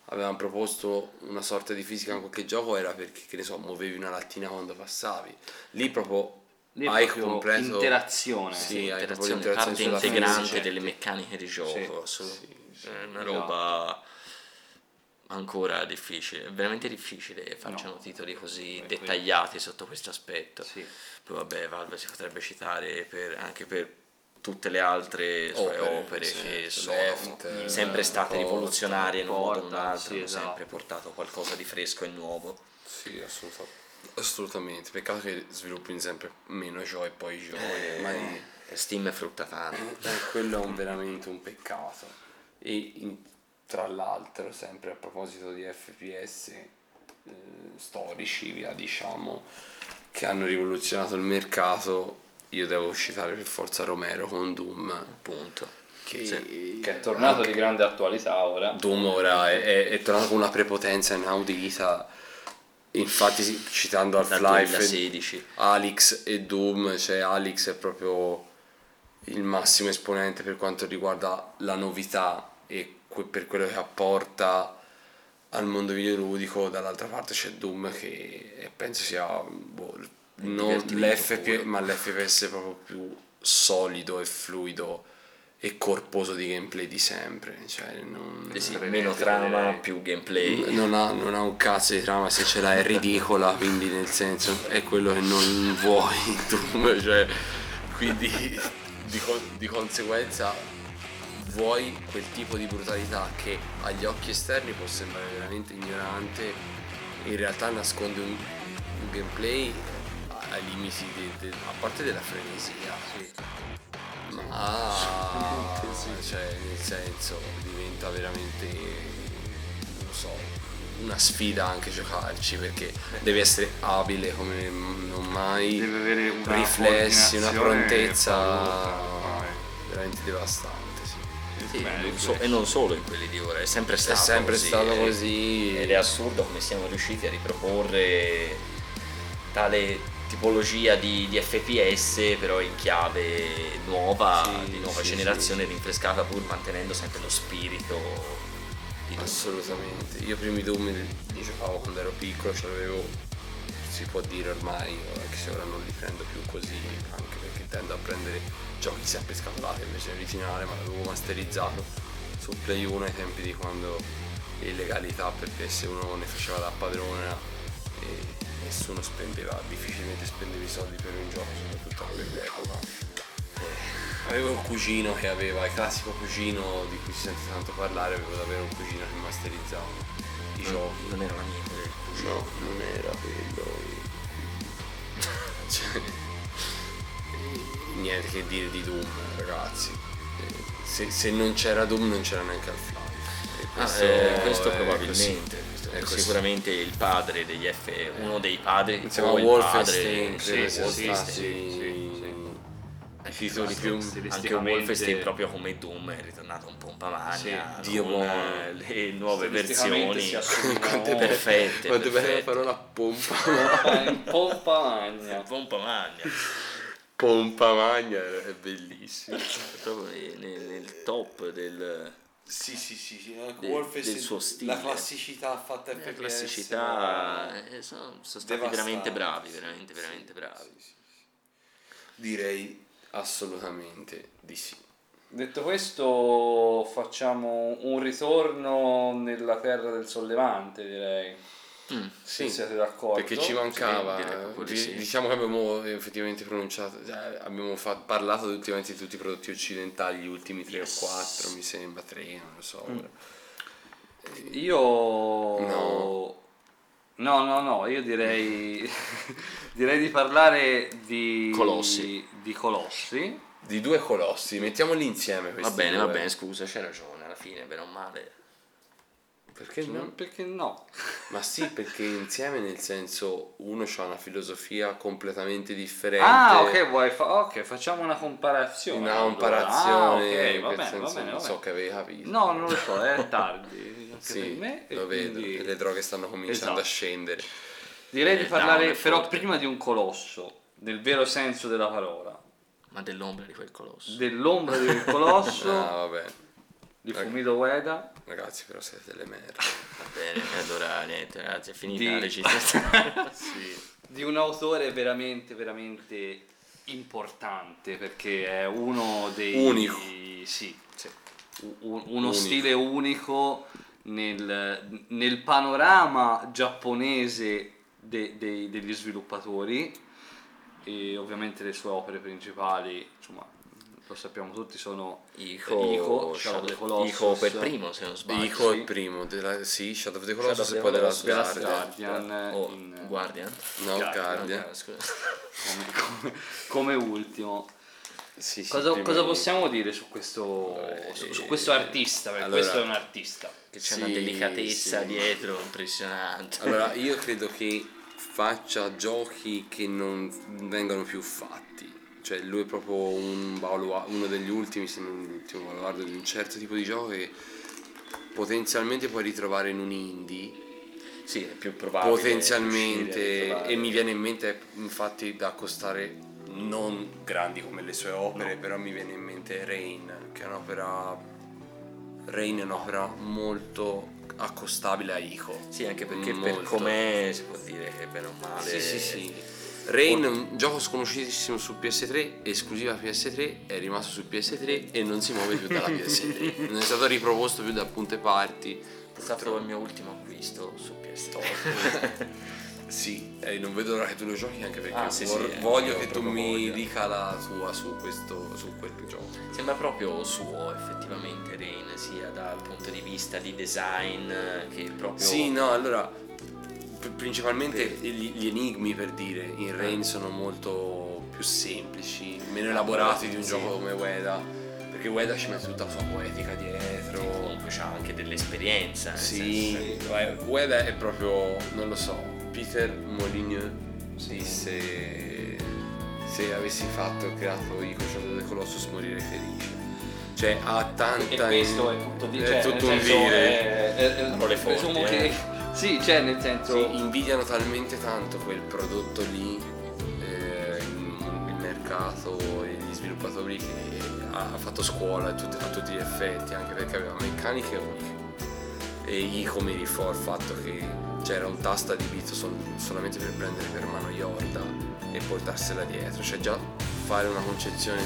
avevano proposto una sorta di fisica in qualche gioco era perché, che ne so, muovevi una lattina quando passavi, lì proprio hai compreso interazione, sì, sì, interazione, hai parte integrante fisica. Delle meccaniche di gioco sì, sì, sì, è una roba no. ancora difficile, è veramente difficile facciano no. titoli così per dettagliati quello. Sotto questo aspetto sì. poi vabbè Valve si potrebbe citare per, anche per tutte le altre sue opere, opere sì, che sono left, sempre state porta, rivoluzionarie in un modo o un altro, sì, hanno esatto. sempre portato qualcosa di fresco e nuovo sì assolutamente assolutamente peccato che sviluppino sempre meno gioie e poi gioie eh, ma è... Steam è frutta tanto eh, quello è un, veramente un peccato. E in, tra l'altro sempre a proposito di F P S eh, storici via diciamo che hanno rivoluzionato il mercato, io devo citare per forza Romero con Doom appunto che, sì. che è tornato anche... di grande attualità ora Doom ora è, è, è tornato con una prepotenza inaudita. Infatti citando Half-Life, Alyx e Doom, cioè Alyx è proprio il massimo esponente per quanto riguarda la novità e que- per quello che apporta al mondo videoludico. Dall'altra parte c'è Doom che è, penso sia boh, non l'F P S ma l'F P S proprio più solido e fluido e corposo di gameplay di sempre, cioè non eh sì, meno trama più gameplay, non ha, non ha un cazzo di trama, se ce l'ha è ridicola, quindi nel senso è quello che non vuoi tu, cioè quindi di, con, di conseguenza vuoi quel tipo di brutalità che agli occhi esterni può sembrare veramente ignorante, in realtà nasconde un, un gameplay ai limiti de, de, a parte della frenesia sì. Ah, cioè nel senso diventa veramente non so una sfida anche giocarci perché devi essere abile come non mai, deve avere una riflessi, una prontezza paura, veramente devastante sì. Sì, beh, non so, e non solo in quelli di ora, è sempre stato, è sempre così, stato così ed è assurdo come siamo riusciti a riproporre tale tipologia di, di F P S però in chiave nuova sì, di nuova sì, generazione sì. rinfrescata pur mantenendo sempre lo spirito di assolutamente Doom. Io primi Doom li giocavo quando ero piccolo, ce l'avevo, si può dire ormai, anche se ora non li prendo più così anche perché tendo a prendere giochi sempre scatolati invece originale, ma l'avevo masterizzato su Play uno ai tempi di quando l'illegalità per P S uno ne faceva da padrona e nessuno spendeva, difficilmente spendevi soldi per un gioco soprattutto a quell'epoca. Avevo un cugino che aveva, il classico cugino di cui si sente tanto parlare, avevo davvero un cugino che masterizzava i mm. giochi. Non era un amico. No, non era quello. Cioè, niente che dire di Doom, ragazzi. Se, se non c'era Doom non c'era neanche Half-Life. Questo, ah, eh, questo è probabilmente. Questo, è questo. Sicuramente il padre degli F. Uno dei padri. Insieme a Wolfenstein. I titoli più anche un Wolfenstein proprio come Doom è ritornato un po' un pamagna, sì, Dio buono, le nuove versioni quante perfette, quante belle parola, pompa pompa magna pompa magna pompa magna è bellissimo, proprio nel, nel top del sì sì sì, sì. Del, del suo stile, la classicità fatta F P S, la classicità, eh, sono, sono stati veramente bravi, veramente veramente bravi, sì, sì, sì. Direi assolutamente di sì. Detto questo, facciamo un ritorno nella terra del sollevante, direi. Mm, sì, siete d'accordo? Perché ci mancava, sì, di sì. Diciamo che abbiamo effettivamente pronunciato, abbiamo fatto, parlato di tutti, tutti i prodotti occidentali, gli ultimi tre yes. o quattro, mi sembra, tre, non lo so. Mm. Io no. No, no, no, io direi direi di parlare di colossi, di colossi, di due colossi, mettiamoli insieme questi. Va bene, due. Va bene, scusa, c'hai ragione, alla fine, bene o male. Perché no? Perché no? Ma sì, perché insieme nel senso uno c'ha una filosofia completamente differente. Ah, ok, vuoi fa- ok, facciamo una comparazione. Una comparazione, allora. Ah, ok, va bene, va bene, non so che avevi capito. No, non lo so, è tardi. Sì, me, lo vedo, quindi... le droghe stanno cominciando esatto. a scendere. Direi eh, di parlare no, però forte. Prima di un colosso, nel vero senso della parola. Ma dell'ombra di quel colosso. Dell'ombra di quel colosso. Ah, vabbè. Di Rag... Fumito Ueda. Ragazzi, però siete delle merda. Va bene, allora niente, ragazzi, è finita di... la registrazione. Sì. Di un autore veramente, veramente importante, perché è uno dei... Unico. Sì, sì. Un, uno unico. Stile unico... Nel, nel panorama giapponese de, de, degli sviluppatori, e ovviamente le sue opere principali, insomma, lo sappiamo tutti, sono Ico, Ico Shadow of the Colossus, Ico per primo se non sbaglio, Ico è il primo della, sì, Shadow of the Colossus e poi The Last Guardian, Guardian, oh, in, Guardian. No, Guardian, Guardian. Come, come, come ultimo. Sì, sì, cosa, cosa possiamo dire su questo, eh, su, su questo artista? Perché allora, questo è un artista che c'è sì, una delicatezza sì. dietro impressionante. Allora io credo che faccia giochi che non vengano più fatti, cioè lui è proprio un baluardo, uno degli ultimi, se non l'ultimo baluardo di un certo tipo di gioco che potenzialmente puoi ritrovare in un indie. Sì, è più probabile potenzialmente, e mi viene in mente infatti da accostare non grandi come le sue opere, no. Però mi viene in mente Rain, che è un'opera Rain è un'opera molto accostabile a Ico. Sì, anche perché molto. Per com'è si può dire che bene o male. Sì, sì, sì. Rain è un gioco sconosciutissimo su P S tre, esclusiva P S tre, è rimasto su P S tre e non si muove più dalla P S tre. Non è stato riproposto più da punte parti. È stato il mio ultimo acquisto su P S tre. Sì, eh, non vedo l'ora che tu lo giochi, anche perché ah, sì, vor- sì, voglio che tu mi dica la tua su questo, su quel gioco. Sembra proprio suo effettivamente Rain, sia dal punto di vista di design che proprio... Sì, no, allora, principalmente per... gli, gli enigmi, per dire, in Rain sono molto più semplici, meno elaborati di un sì. gioco come Ueda, perché Ueda ci mette tutta la sua poetica dietro. Sì, comunque c'ha anche dell'esperienza, nel sì, senso... Cioè, Ueda è proprio, non lo so, Peter Molyneux sì. disse: se avessi fatto e creato Ico Shadow of the Colossus morirei felice. Cioè ha tanta, e questo in... è tutto, di... è tutto un dire, hanno le forti che... eh. Sì, cioè nel senso sì, invidiano talmente tanto quel prodotto lì, eh, il mercato e gli sviluppatori, che ha fatto scuola a tutti, a tutti gli effetti, anche perché aveva meccaniche uniche. E Ico mi rifò il fatto che c'era un tasto adibito sol- solamente per prendere per mano Yorda e portarsela dietro, cioè già fare una concezione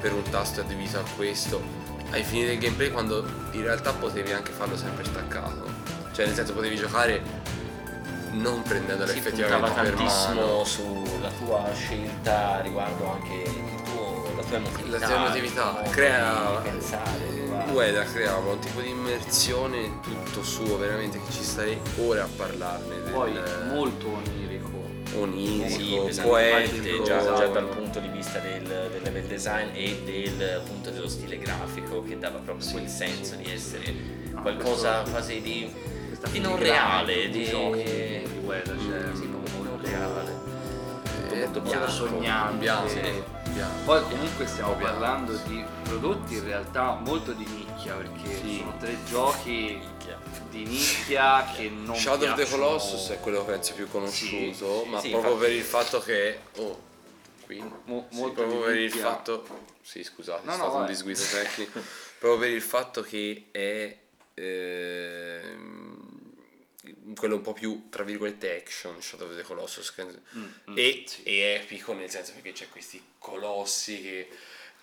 per un tasto adibito a questo ai fini del gameplay, quando in realtà potevi anche farlo sempre staccato, cioè nel senso potevi giocare non prendendolo sì, effettivamente per mano. Si puntava tantissimo sulla tua scelta riguardo anche il tuo, la l'alternatività crea, Ueda creava un tipo di immersione tutto suo, veramente, che ci starei ore a parlarne. Poi del... molto onirico, onirico, sì, poetico, già, già dal punto di vista del, del level design e del appunto dello stile grafico, che dava proprio quel senso di essere qualcosa quasi di, di non reale, di giochi di Ueda, cioè sì, non reale, tutto molto sognante. Poi comunque stiamo Obviamente. parlando di prodotti in realtà molto di nicchia, perché sì. sono tre giochi nicchia. di nicchia che non Shadow piacciono. Shadow of the Colossus è quello che penso più conosciuto, sì. ma sì, proprio infatti... per il fatto che oh, qui Mo- sì, molto proprio per nicchia. il fatto sì, scusate, no, è stato no, un disguido tecnico, proprio per il fatto che è ehm... quello un po' più, tra virgolette, action, Shadow of the Colossus, mm, mm, e sì. è epico, nel senso perché c'è questi colossi che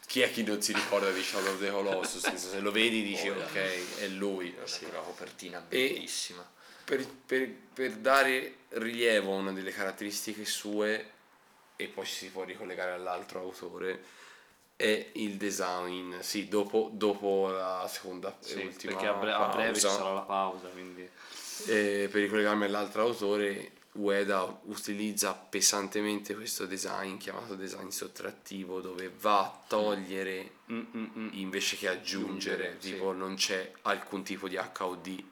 chi è chi non si ricorda di Shadow of the Colossus, senso, se lo vedi dici oh, ok, è lui, sì. una copertina bellissima. Per, per, per dare rilievo a una delle caratteristiche sue, e poi ci si può ricollegare all'altro autore, è il design, sì, dopo, dopo la seconda sì, e ultima perché a, bre- a breve ci sarà la pausa, quindi... E per ricollegarmi all'altro autore, Ueda utilizza pesantemente questo design chiamato design sottrattivo, dove va a togliere Mm-mm-mm. invece che aggiungere, sì. tipo non c'è alcun tipo di acca o di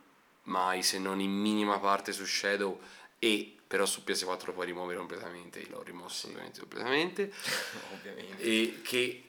mai, se non in minima parte su Shadow, e però su P S quattro lo puoi rimuovere completamente, io l'ho rimosso sì. ovviamente, completamente. Ovviamente. E che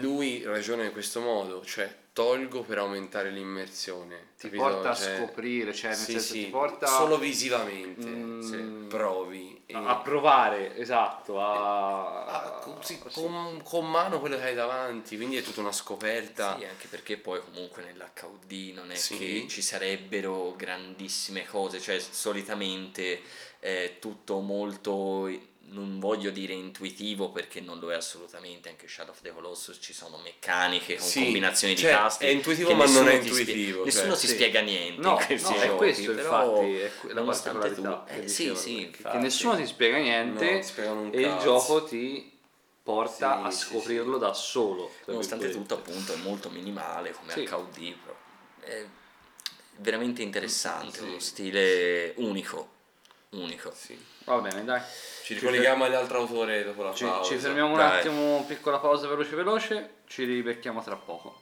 lui ragiona in questo modo, cioè tolgo per aumentare l'immersione, ti capito? porta cioè, a scoprire, cioè nel sì, senso sì, ti porta solo visivamente, mm, sì. provi e... a provare, esatto, a, a, con, sì, con, con mano quello che hai davanti, quindi è tutta una scoperta. Sì, anche perché poi comunque nell'acca o di non è sì. che ci sarebbero grandissime cose, cioè solitamente è tutto molto, non voglio dire intuitivo perché non lo è assolutamente, anche Shadow of the Colossus ci sono meccaniche con sì, combinazioni cioè, di tasti, è intuitivo ma non è intuitivo, nessuno cioè, si sì. spiega niente, no, in no, è questo infatti è que- la particolarità tu, eh, che, sì, sì, che nessuno ti spiega niente, no, e il gioco ti porta sì, a scoprirlo sì, sì. da solo, nonostante tutto appunto è molto minimale come sì. acca o di, però è veramente interessante, sì. uno stile unico unico sì. Va bene, dai, ci ricolleghiamo ci... all'altro autore dopo la ci, pausa, ci fermiamo dai. un attimo, piccola pausa veloce veloce, ci ribecchiamo tra poco.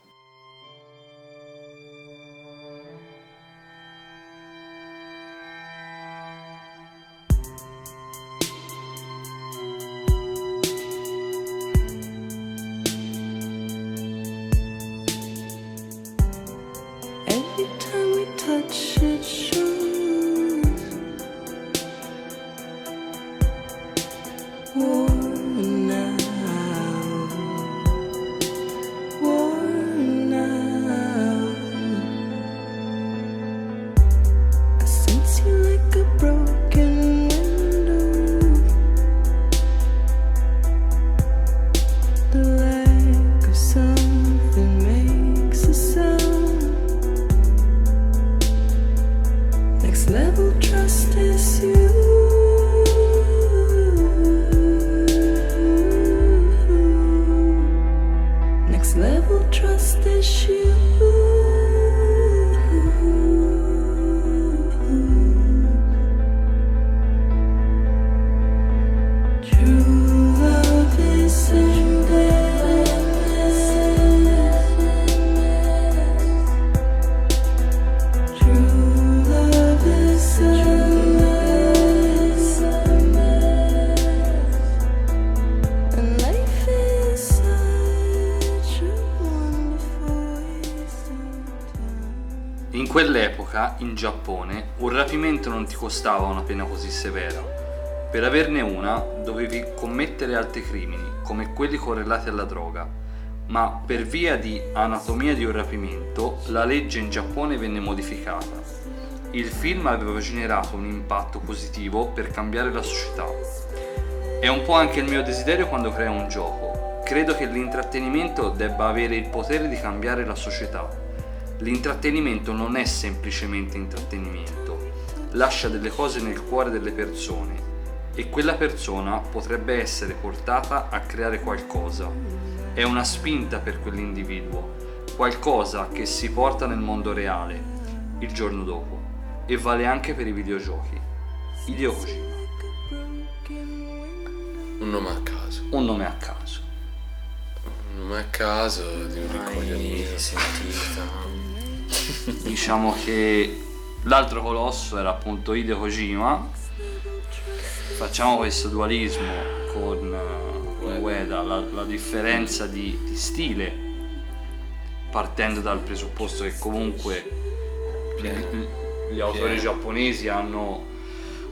In Giappone un rapimento non ti costava una pena così severa, per averne una dovevi commettere altri crimini come quelli correlati alla droga, ma per via di anatomia di un rapimento la legge in Giappone venne modificata. Il film aveva generato un impatto positivo per cambiare la società. È un po' anche il mio desiderio quando creo un gioco, credo che l'intrattenimento debba avere il potere di cambiare la società. L'intrattenimento non è semplicemente intrattenimento, lascia delle cose nel cuore delle persone e quella persona potrebbe essere portata a creare qualcosa. è una spinta per quell'individuo, qualcosa che si porta nel mondo reale il giorno dopo, e vale anche per i videogiochi. Hideo Kojima. Un nome a caso. Un nome a caso. Un nome a caso di un ricoglionito sentito. Diciamo che l'altro colosso era appunto Hideo Kojima. Facciamo questo dualismo con Ueda, la, la differenza di, di stile, partendo dal presupposto che comunque gli, gli autori yeah. giapponesi hanno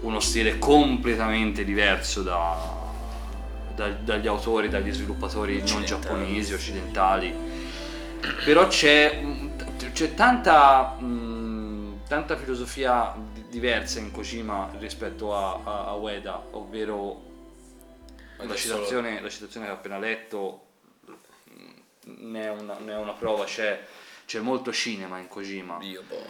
uno stile completamente diverso da, da, dagli autori, dagli sviluppatori non giapponesi, occidentali, però c'è, c'è tanta, mh, tanta filosofia diversa in Kojima rispetto a, a, a Ueda, ovvero la citazione, la citazione che ho appena letto ne è una, ne è una prova, c'è, c'è molto cinema in Kojima. Dio boh.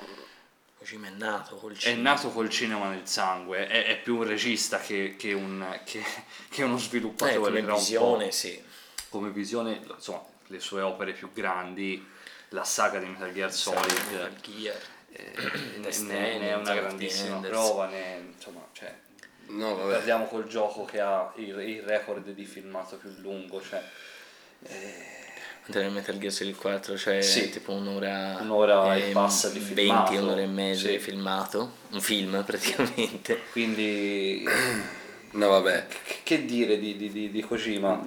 Kojima è nato col cinema. È nato col cinema nel sangue, è, è più un regista che, che, un, che, che uno sviluppatore. Eh, come era visione, sì. Come visione, insomma, le sue opere più grandi, la saga di Metal Gear Solid, Metal Gear. Eh, ne, ne, ne è una grandissima prova, ne, insomma, cioè, no, vabbè. Parliamo col gioco che ha il, il record di filmato più lungo, cioè eh, mentre Metal Gear Solid quattro cioè sì. tipo un'ora, un'ora e passa di filmato, venti, un'ora e mezzo sì. di filmato, un film praticamente, quindi no vabbè, che dire di, di, di, di Kojima.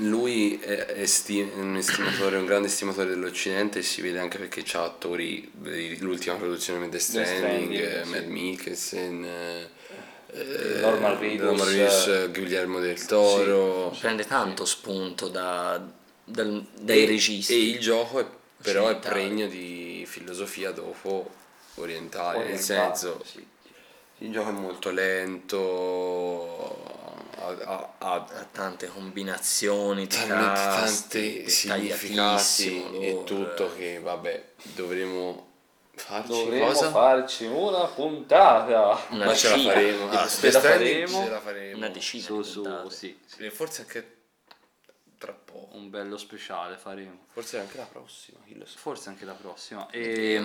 Lui è esti- un estimatore, un grande estimatore dell'Occidente, si vede anche perché c'ha attori, l'ultima produzione Death Stranding, Death Stranding Mad sì. Mikkelsen, eh, Norman Reedus, eh, Guillermo del Toro, sì. prende tanto sì. spunto da Dal, dai e, registi. E il gioco è, però è pregno di filosofia dopo orientale, orientale nel senso sì. il gioco è molto lento, ha, ha, ha tante combinazioni, tanti significati e tutto, che vabbè, dovremo farci, dovremo cosa? farci una puntata, una ma decina. ce la faremo, ah, ce la faremo, ce la faremo una decina su, su, sì, sì. E forse anche tra poco un bello speciale faremo, forse anche la prossima, forse anche la prossima e,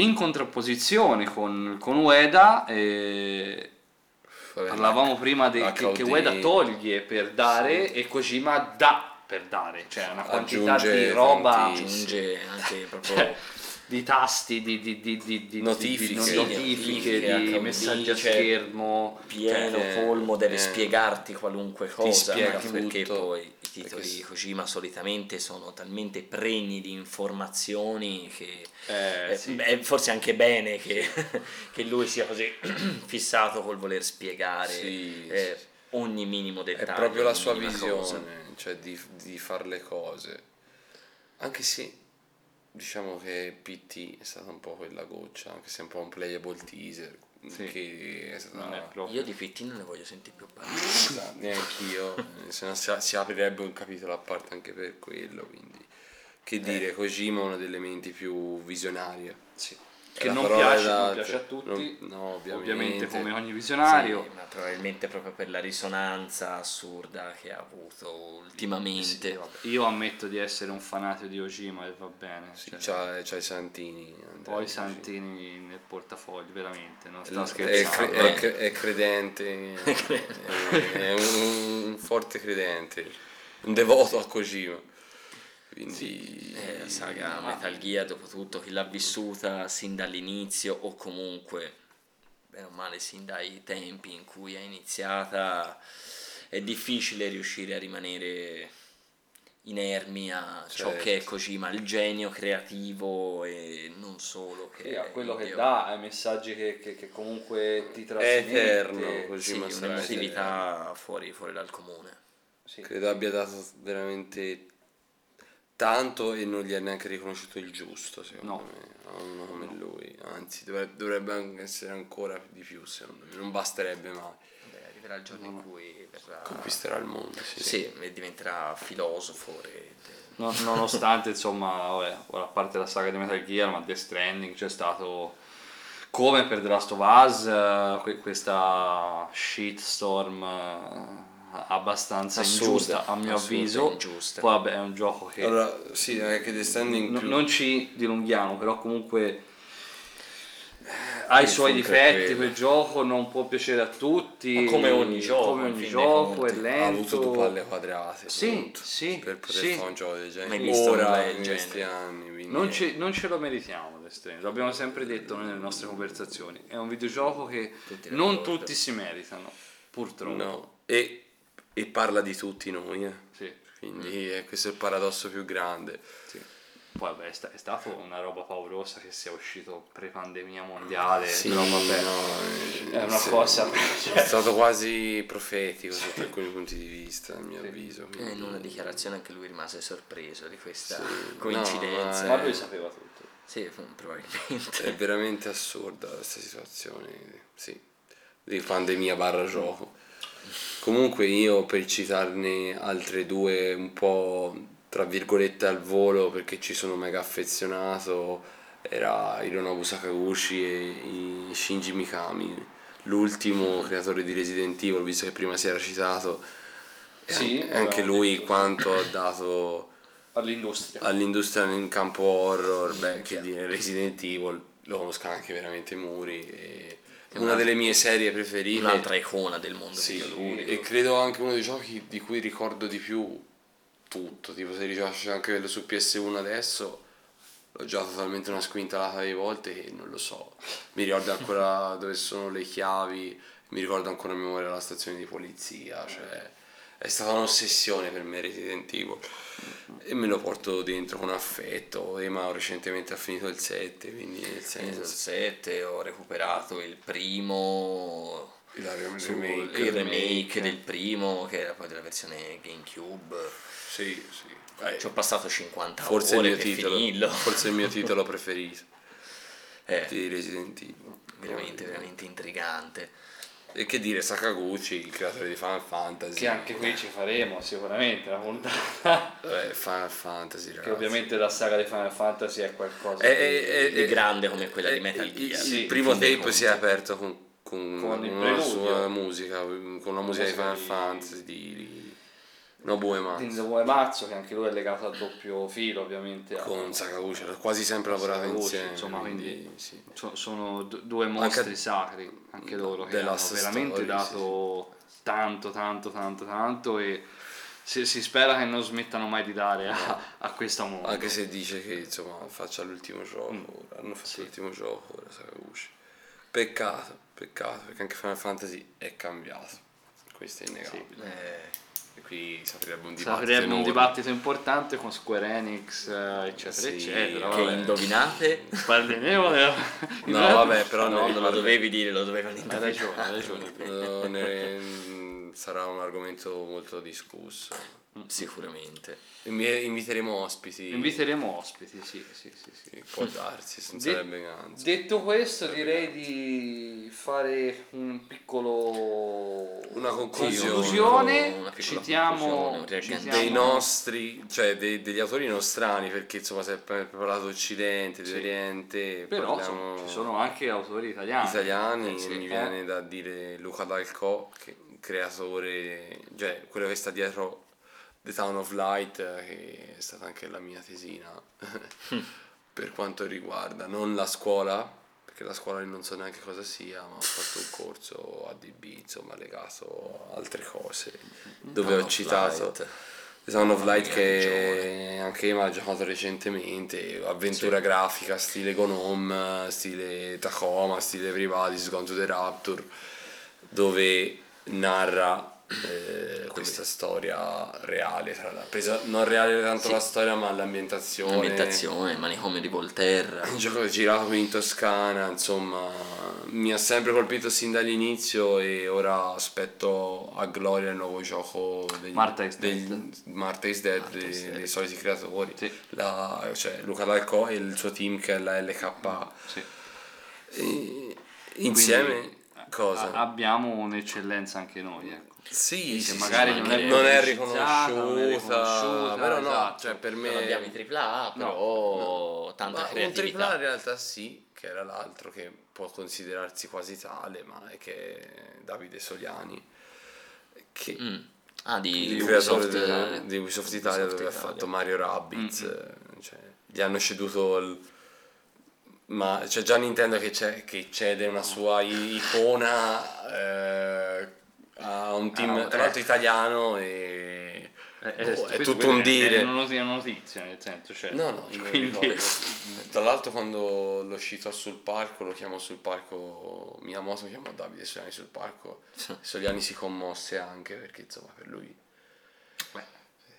in contrapposizione con, con Ueda eh, parlavamo prima de, che, che Ueda toglie per dare sì. e Kojima dà per dare, cioè una quantità aggiunge di roba, aggiunge anche proprio cioè, di tasti, di, di, di, di, di notifiche, di, notifiche, di, di messaggi a schermo, pieno, eh, colmo, deve eh, spiegarti qualunque cosa, perché tutto. Poi i titoli perché... di Kojima solitamente sono talmente pregni di informazioni che eh, è, sì. è forse anche bene che, che lui sia così fissato col voler spiegare sì, eh, sì. ogni minimo dettaglio. È proprio la sua visione, cosa. Cioè di, di fare le cose, anche se... diciamo che P T è stata un po' quella goccia, anche se è un po' un playable teaser sì. che è stata... non è proprio... Io di P T non ne voglio sentire più parlare esatto, neanch'io, se no si, si aprirebbe un capitolo a parte anche per quello, quindi che eh. dire, Kojima è uno degli elementi più visionari sì. che non piace, da... non piace a tutti non... no, ovviamente. ovviamente come ogni visionario sì, ma probabilmente proprio per la risonanza assurda che ha avuto ultimamente sì, io ammetto di essere un fanatico di Kojima e va bene sì, cioè... c'ha, c'ha i santini Andrea, poi i santini sì. nel portafoglio veramente, non sta scherzando, è, cre- è credente è un forte credente, un devoto a Kojima. Quindi eh, la saga Metal Gear, dopo tutto, chi l'ha vissuta sin dall'inizio o comunque bene o male sin dai tempi in cui è iniziata, è difficile riuscire a rimanere inermi a ciò certo. che è Kojima, il genio creativo e non solo che a quello che dà, ai messaggi che, che, che comunque ti trasmette, eterno Kojima, sì, un'emotività fuori, fuori dal comune sì. credo abbia dato veramente tanto e non gli ha neanche riconosciuto il giusto, secondo no. me, a uno come no. lui, anzi dovrebbe essere ancora di più, secondo me, non basterebbe mai. Beh, arriverà il giorno no. in cui verrà... conquisterà il mondo, sì, sì, sì. e diventerà filosofo. E... No, nonostante, insomma, vabbè, a parte la saga di Metal Gear, ma Death Stranding c'è stato, come per The Last of Us, questa shitstorm abbastanza assurda, ingiusta a mio avviso. Ingiusta. Poi vabbè, è un gioco che allora, sì, anche The Stranding n- più... non ci dilunghiamo, però comunque ha i suoi difetti, quel gioco non può piacere a tutti, ma come ogni gioco, come ogni gioco conti, è lento, ha avuto palle quadrate sì, sì, per poter sì. fare un gioco del genere ora in questi anni, quindi... non, ce, non ce lo meritiamo The Stranding, l'abbiamo sempre detto noi nelle nostre conversazioni, è un videogioco che tutti non porta. tutti si meritano purtroppo, no. e, e parla di tutti noi eh. sì. quindi mm. eh, questo è il paradosso più grande. Sì. Poi vabbè, è stata una roba paurosa che sia uscito pre-pandemia mondiale, sì, però vabbè, no, è una sì, cosa... È stato quasi profetico sotto alcuni punti di vista, a mio sì. avviso. Quindi... In una dichiarazione anche lui rimase sorpreso di questa sì. coincidenza. No, ma... ma lui sapeva tutto. Sì, probabilmente. È veramente assurda questa situazione, sì, di pandemia barra gioco. Comunque io, per citarne altre due un po'... tra virgolette al volo, perché ci sono mega affezionato, era Hironobu Sakaguchi e Shinji Mikami, l'ultimo creatore di Resident Evil, visto che prima si era citato, sì, e anche lui detto. Quanto ha dato all'industria all'industria in campo horror, beh, che di Resident Evil lo conosca anche veramente Muri, e una, una delle mie serie preferite, un'altra icona del mondo sì, videoludico, e credo anche uno dei giochi di cui ricordo di più tutto, tipo se ricaccio anche quello su P S uno adesso l'ho giocato totalmente una squintalata di volte che non lo so, mi ricordo ancora dove sono le chiavi, mi ricordo ancora a memoria la stazione di polizia, cioè è stata un'ossessione per me Resident Evil e me lo porto dentro con affetto. Ema recentemente ha finito il sette, quindi nel senso il sette ho recuperato il primo, il remake, il remake del primo che era poi della versione GameCube. Sì, sì. Eh, ci ho passato cinquanta forse ore per titolo, finirlo. Forse il mio titolo preferito eh, di Resident Evil. Veramente, no, veramente intrigante. E che dire, Sakaguchi, il creatore di Final Fantasy. Che anche qui ci faremo sicuramente una puntata. Beh, Final Fantasy, ragazzi. Che ovviamente la saga di Final Fantasy è qualcosa è, di, è, di è, grande come quella è, di Metal Gear. Sì, il primo tempo si è aperto con, con, con, con la sua musica, con la, la musica di Final di... Fantasy di... di... No, Uematsu, che anche lui è legato al doppio filo ovviamente con Sakaguchi, ha quasi sempre lavorato Sakaguchi, insieme, insomma, quindi sì. so, sono d- due mostri anche sacri anche loro che hanno veramente story, dato sì, sì. tanto tanto tanto tanto e si, si spera che non smettano mai di dare a, a questo mondo, anche se dice che insomma faccia l'ultimo gioco mm. ora, hanno fatto sì. l'ultimo gioco ora Sakaguchi, peccato peccato perché anche Final Fantasy è cambiato, questo è innegabile. Sì. eh. Qui sarebbe un dibattito, sarebbe un dibattito importante con Square Enix eccetera sì, eccetera che vabbè. Indovinate parleremo nella... no vabbè però no, non lo parli... dovevi dire, lo dovevano indovinare, hai ragione, ragione. Ne... sarà un argomento molto discusso sicuramente, e inviteremo ospiti inviteremo ospiti sì sì sì, sì. Può darsi, non De- sarebbe ganzo. Detto questo sarebbe direi ganzo. Di fare un piccolo una conclusione, una citiamo, citiamo dei nostri, cioè dei, degli autori nostrani, perché insomma si è parlato occidente di sì. oriente, però parliamo... ci sono anche autori italiani italiani sì, mi eh. viene da dire Luca Dalco, che creatore, cioè quello che sta dietro The Town of Light, che è stata anche la mia tesina per quanto riguarda non la scuola, perché la scuola non so neanche cosa sia, ma ho fatto un corso A D B insomma legato a altre cose dove Town ho citato Light. The Town of Light, che anche io ha giocato recentemente, avventura sì. grafica stile Gnome, stile Tacoma, stile Everybody's Gone to the Rapture, dove narra Eh, questa storia reale, tra la presa non reale tanto sì. la storia, ma l'ambientazione, l'ambientazione, il manicomio di Volterra, il gioco girato qui in Toscana, insomma mi ha sempre colpito sin dall'inizio e ora aspetto a gloria il nuovo gioco degli, Marta is Dead, Marta is Dead, Marta is Dead. Dei, dei soliti creatori sì. la, cioè, Luca Dalco e il suo team che è la L K sì. e, insieme quindi, cosa? A- abbiamo un'eccellenza anche noi ecco. Sì, sì, magari sì, non, è non, è non è riconosciuta, però no, esatto. cioè per me non abbiamo i tripla A, però no, no. tanta ma creatività. Un tripla A in realtà sì, che era l'altro che può considerarsi quasi tale, ma è che Davide Soliani che mm. ah, di, di Ubisoft, Ubisoft, di Ubisoft Italia, Ubisoft dove Italia. Ha fatto Mario Rabbids, mm-hmm. cioè, gli hanno ceduto il, ma c'è cioè già Nintendo che, c'è, che cede una sua icona eh, a un team ah, no, tra l'altro eh. italiano e eh, eh, boh, è tutto un dire, non è una notizia nel senso, cioè, no no quindi... Tra l'altro quando l'ho uscito sul parco, lo chiamo sul parco Miyamoto, lo chiamo Davide Soliani sul parco, Soliani si commosse anche perché insomma per lui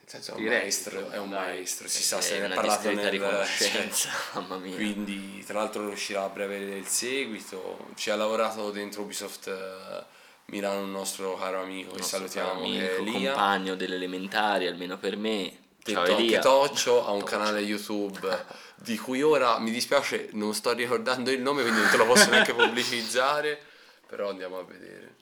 senso, è un Direi, maestro, è un dai, maestro si sa, se ne è parlato nel... di conoscenza, mamma mia. Quindi tra l'altro uscirà a breve il seguito, ci ha lavorato dentro Ubisoft Milano un nostro caro amico, che salutiamo, che è Elia, compagno dell'elementare almeno per me, che, Ciao, to- Elia. che toccio, ha un toccio. canale YouTube di cui ora mi dispiace non sto ricordando il nome, quindi non te lo posso neanche pubblicizzare, però andiamo a vedere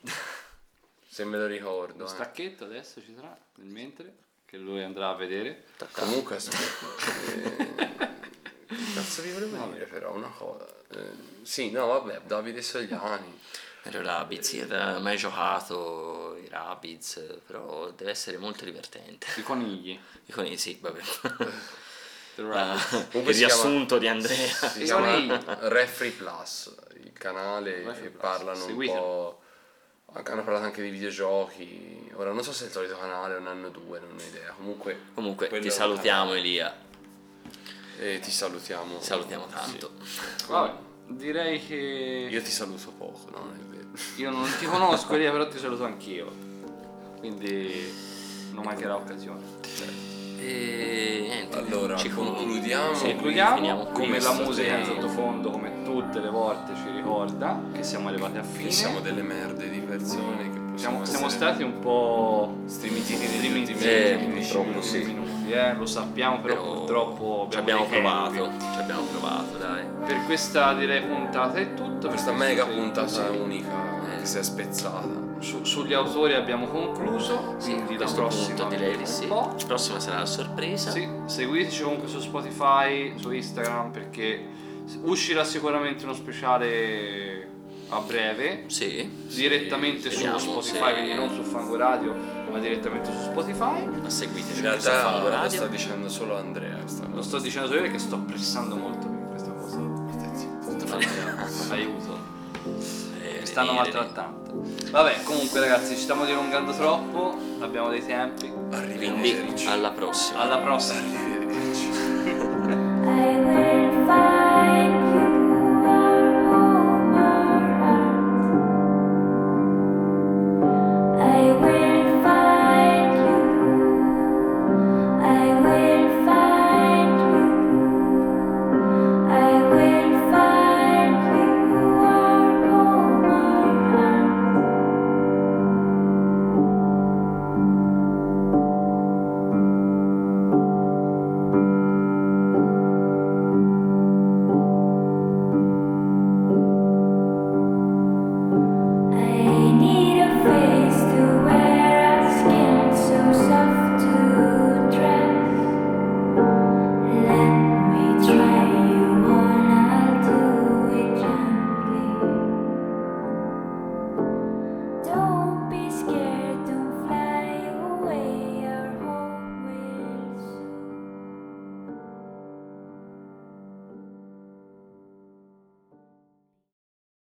se me lo ricordo. Un stacchetto eh. adesso ci sarà nel mentre che lui andrà a vedere. Tacca. Comunque eh, cazzo vi volevo dire però una cosa eh, sì no vabbè Davide Soliani Mario Rabbids, io non ho mai giocato i Rabbids, però deve essere molto divertente. I conigli i conigli sì vabbè ah, il riassunto chiama, di Andrea si chiama Refri Plus il canale Refri che Plus. Parlano Seguite. un po', hanno parlato anche di videogiochi, ora non so se è il solito canale o un anno o due, non ho idea. Comunque, Comunque ti salutiamo Elia e ti salutiamo ti salutiamo tanto sì. Vabbè, direi che io ti saluto poco, no? Non è vero. Io non ti conosco Elia, però ti saluto anch'io, quindi non mancherà occasione. E niente, allora ci concludiamo, sì, concludiamo come la musica in sottofondo, come tutte le volte ci ricorda che siamo arrivati a fine, siamo delle merde di persone che siamo, siamo stati un po' strimititi negli ultimi minuti, eh, lo sappiamo, però, però purtroppo ci abbiamo provato ci abbiamo provato dai. Per questa direi puntata è tutto, questa mega puntata unica eh. che si è spezzata. Su, sugli autori abbiamo concluso, sì, quindi la prossima direi di sì. La prossima sarà la sorpresa. Sì, seguiteci comunque su Spotify, su Instagram, perché uscirà sicuramente uno speciale a breve. Sì. Direttamente sì, su Spotify, se... quindi non su Fango Radio, ma direttamente su Spotify. Ma seguiteci. In realtà lo radio. sta dicendo solo Andrea. Lo sto dicendo solo io perché sto pressando molto per questa cosa. Aiuto. Eh, mi stanno maltrattando. Vabbè, comunque ragazzi, ci stiamo dilungando troppo, abbiamo dei tempi. Arrivederci. Quindi, alla prossima. Alla prossima.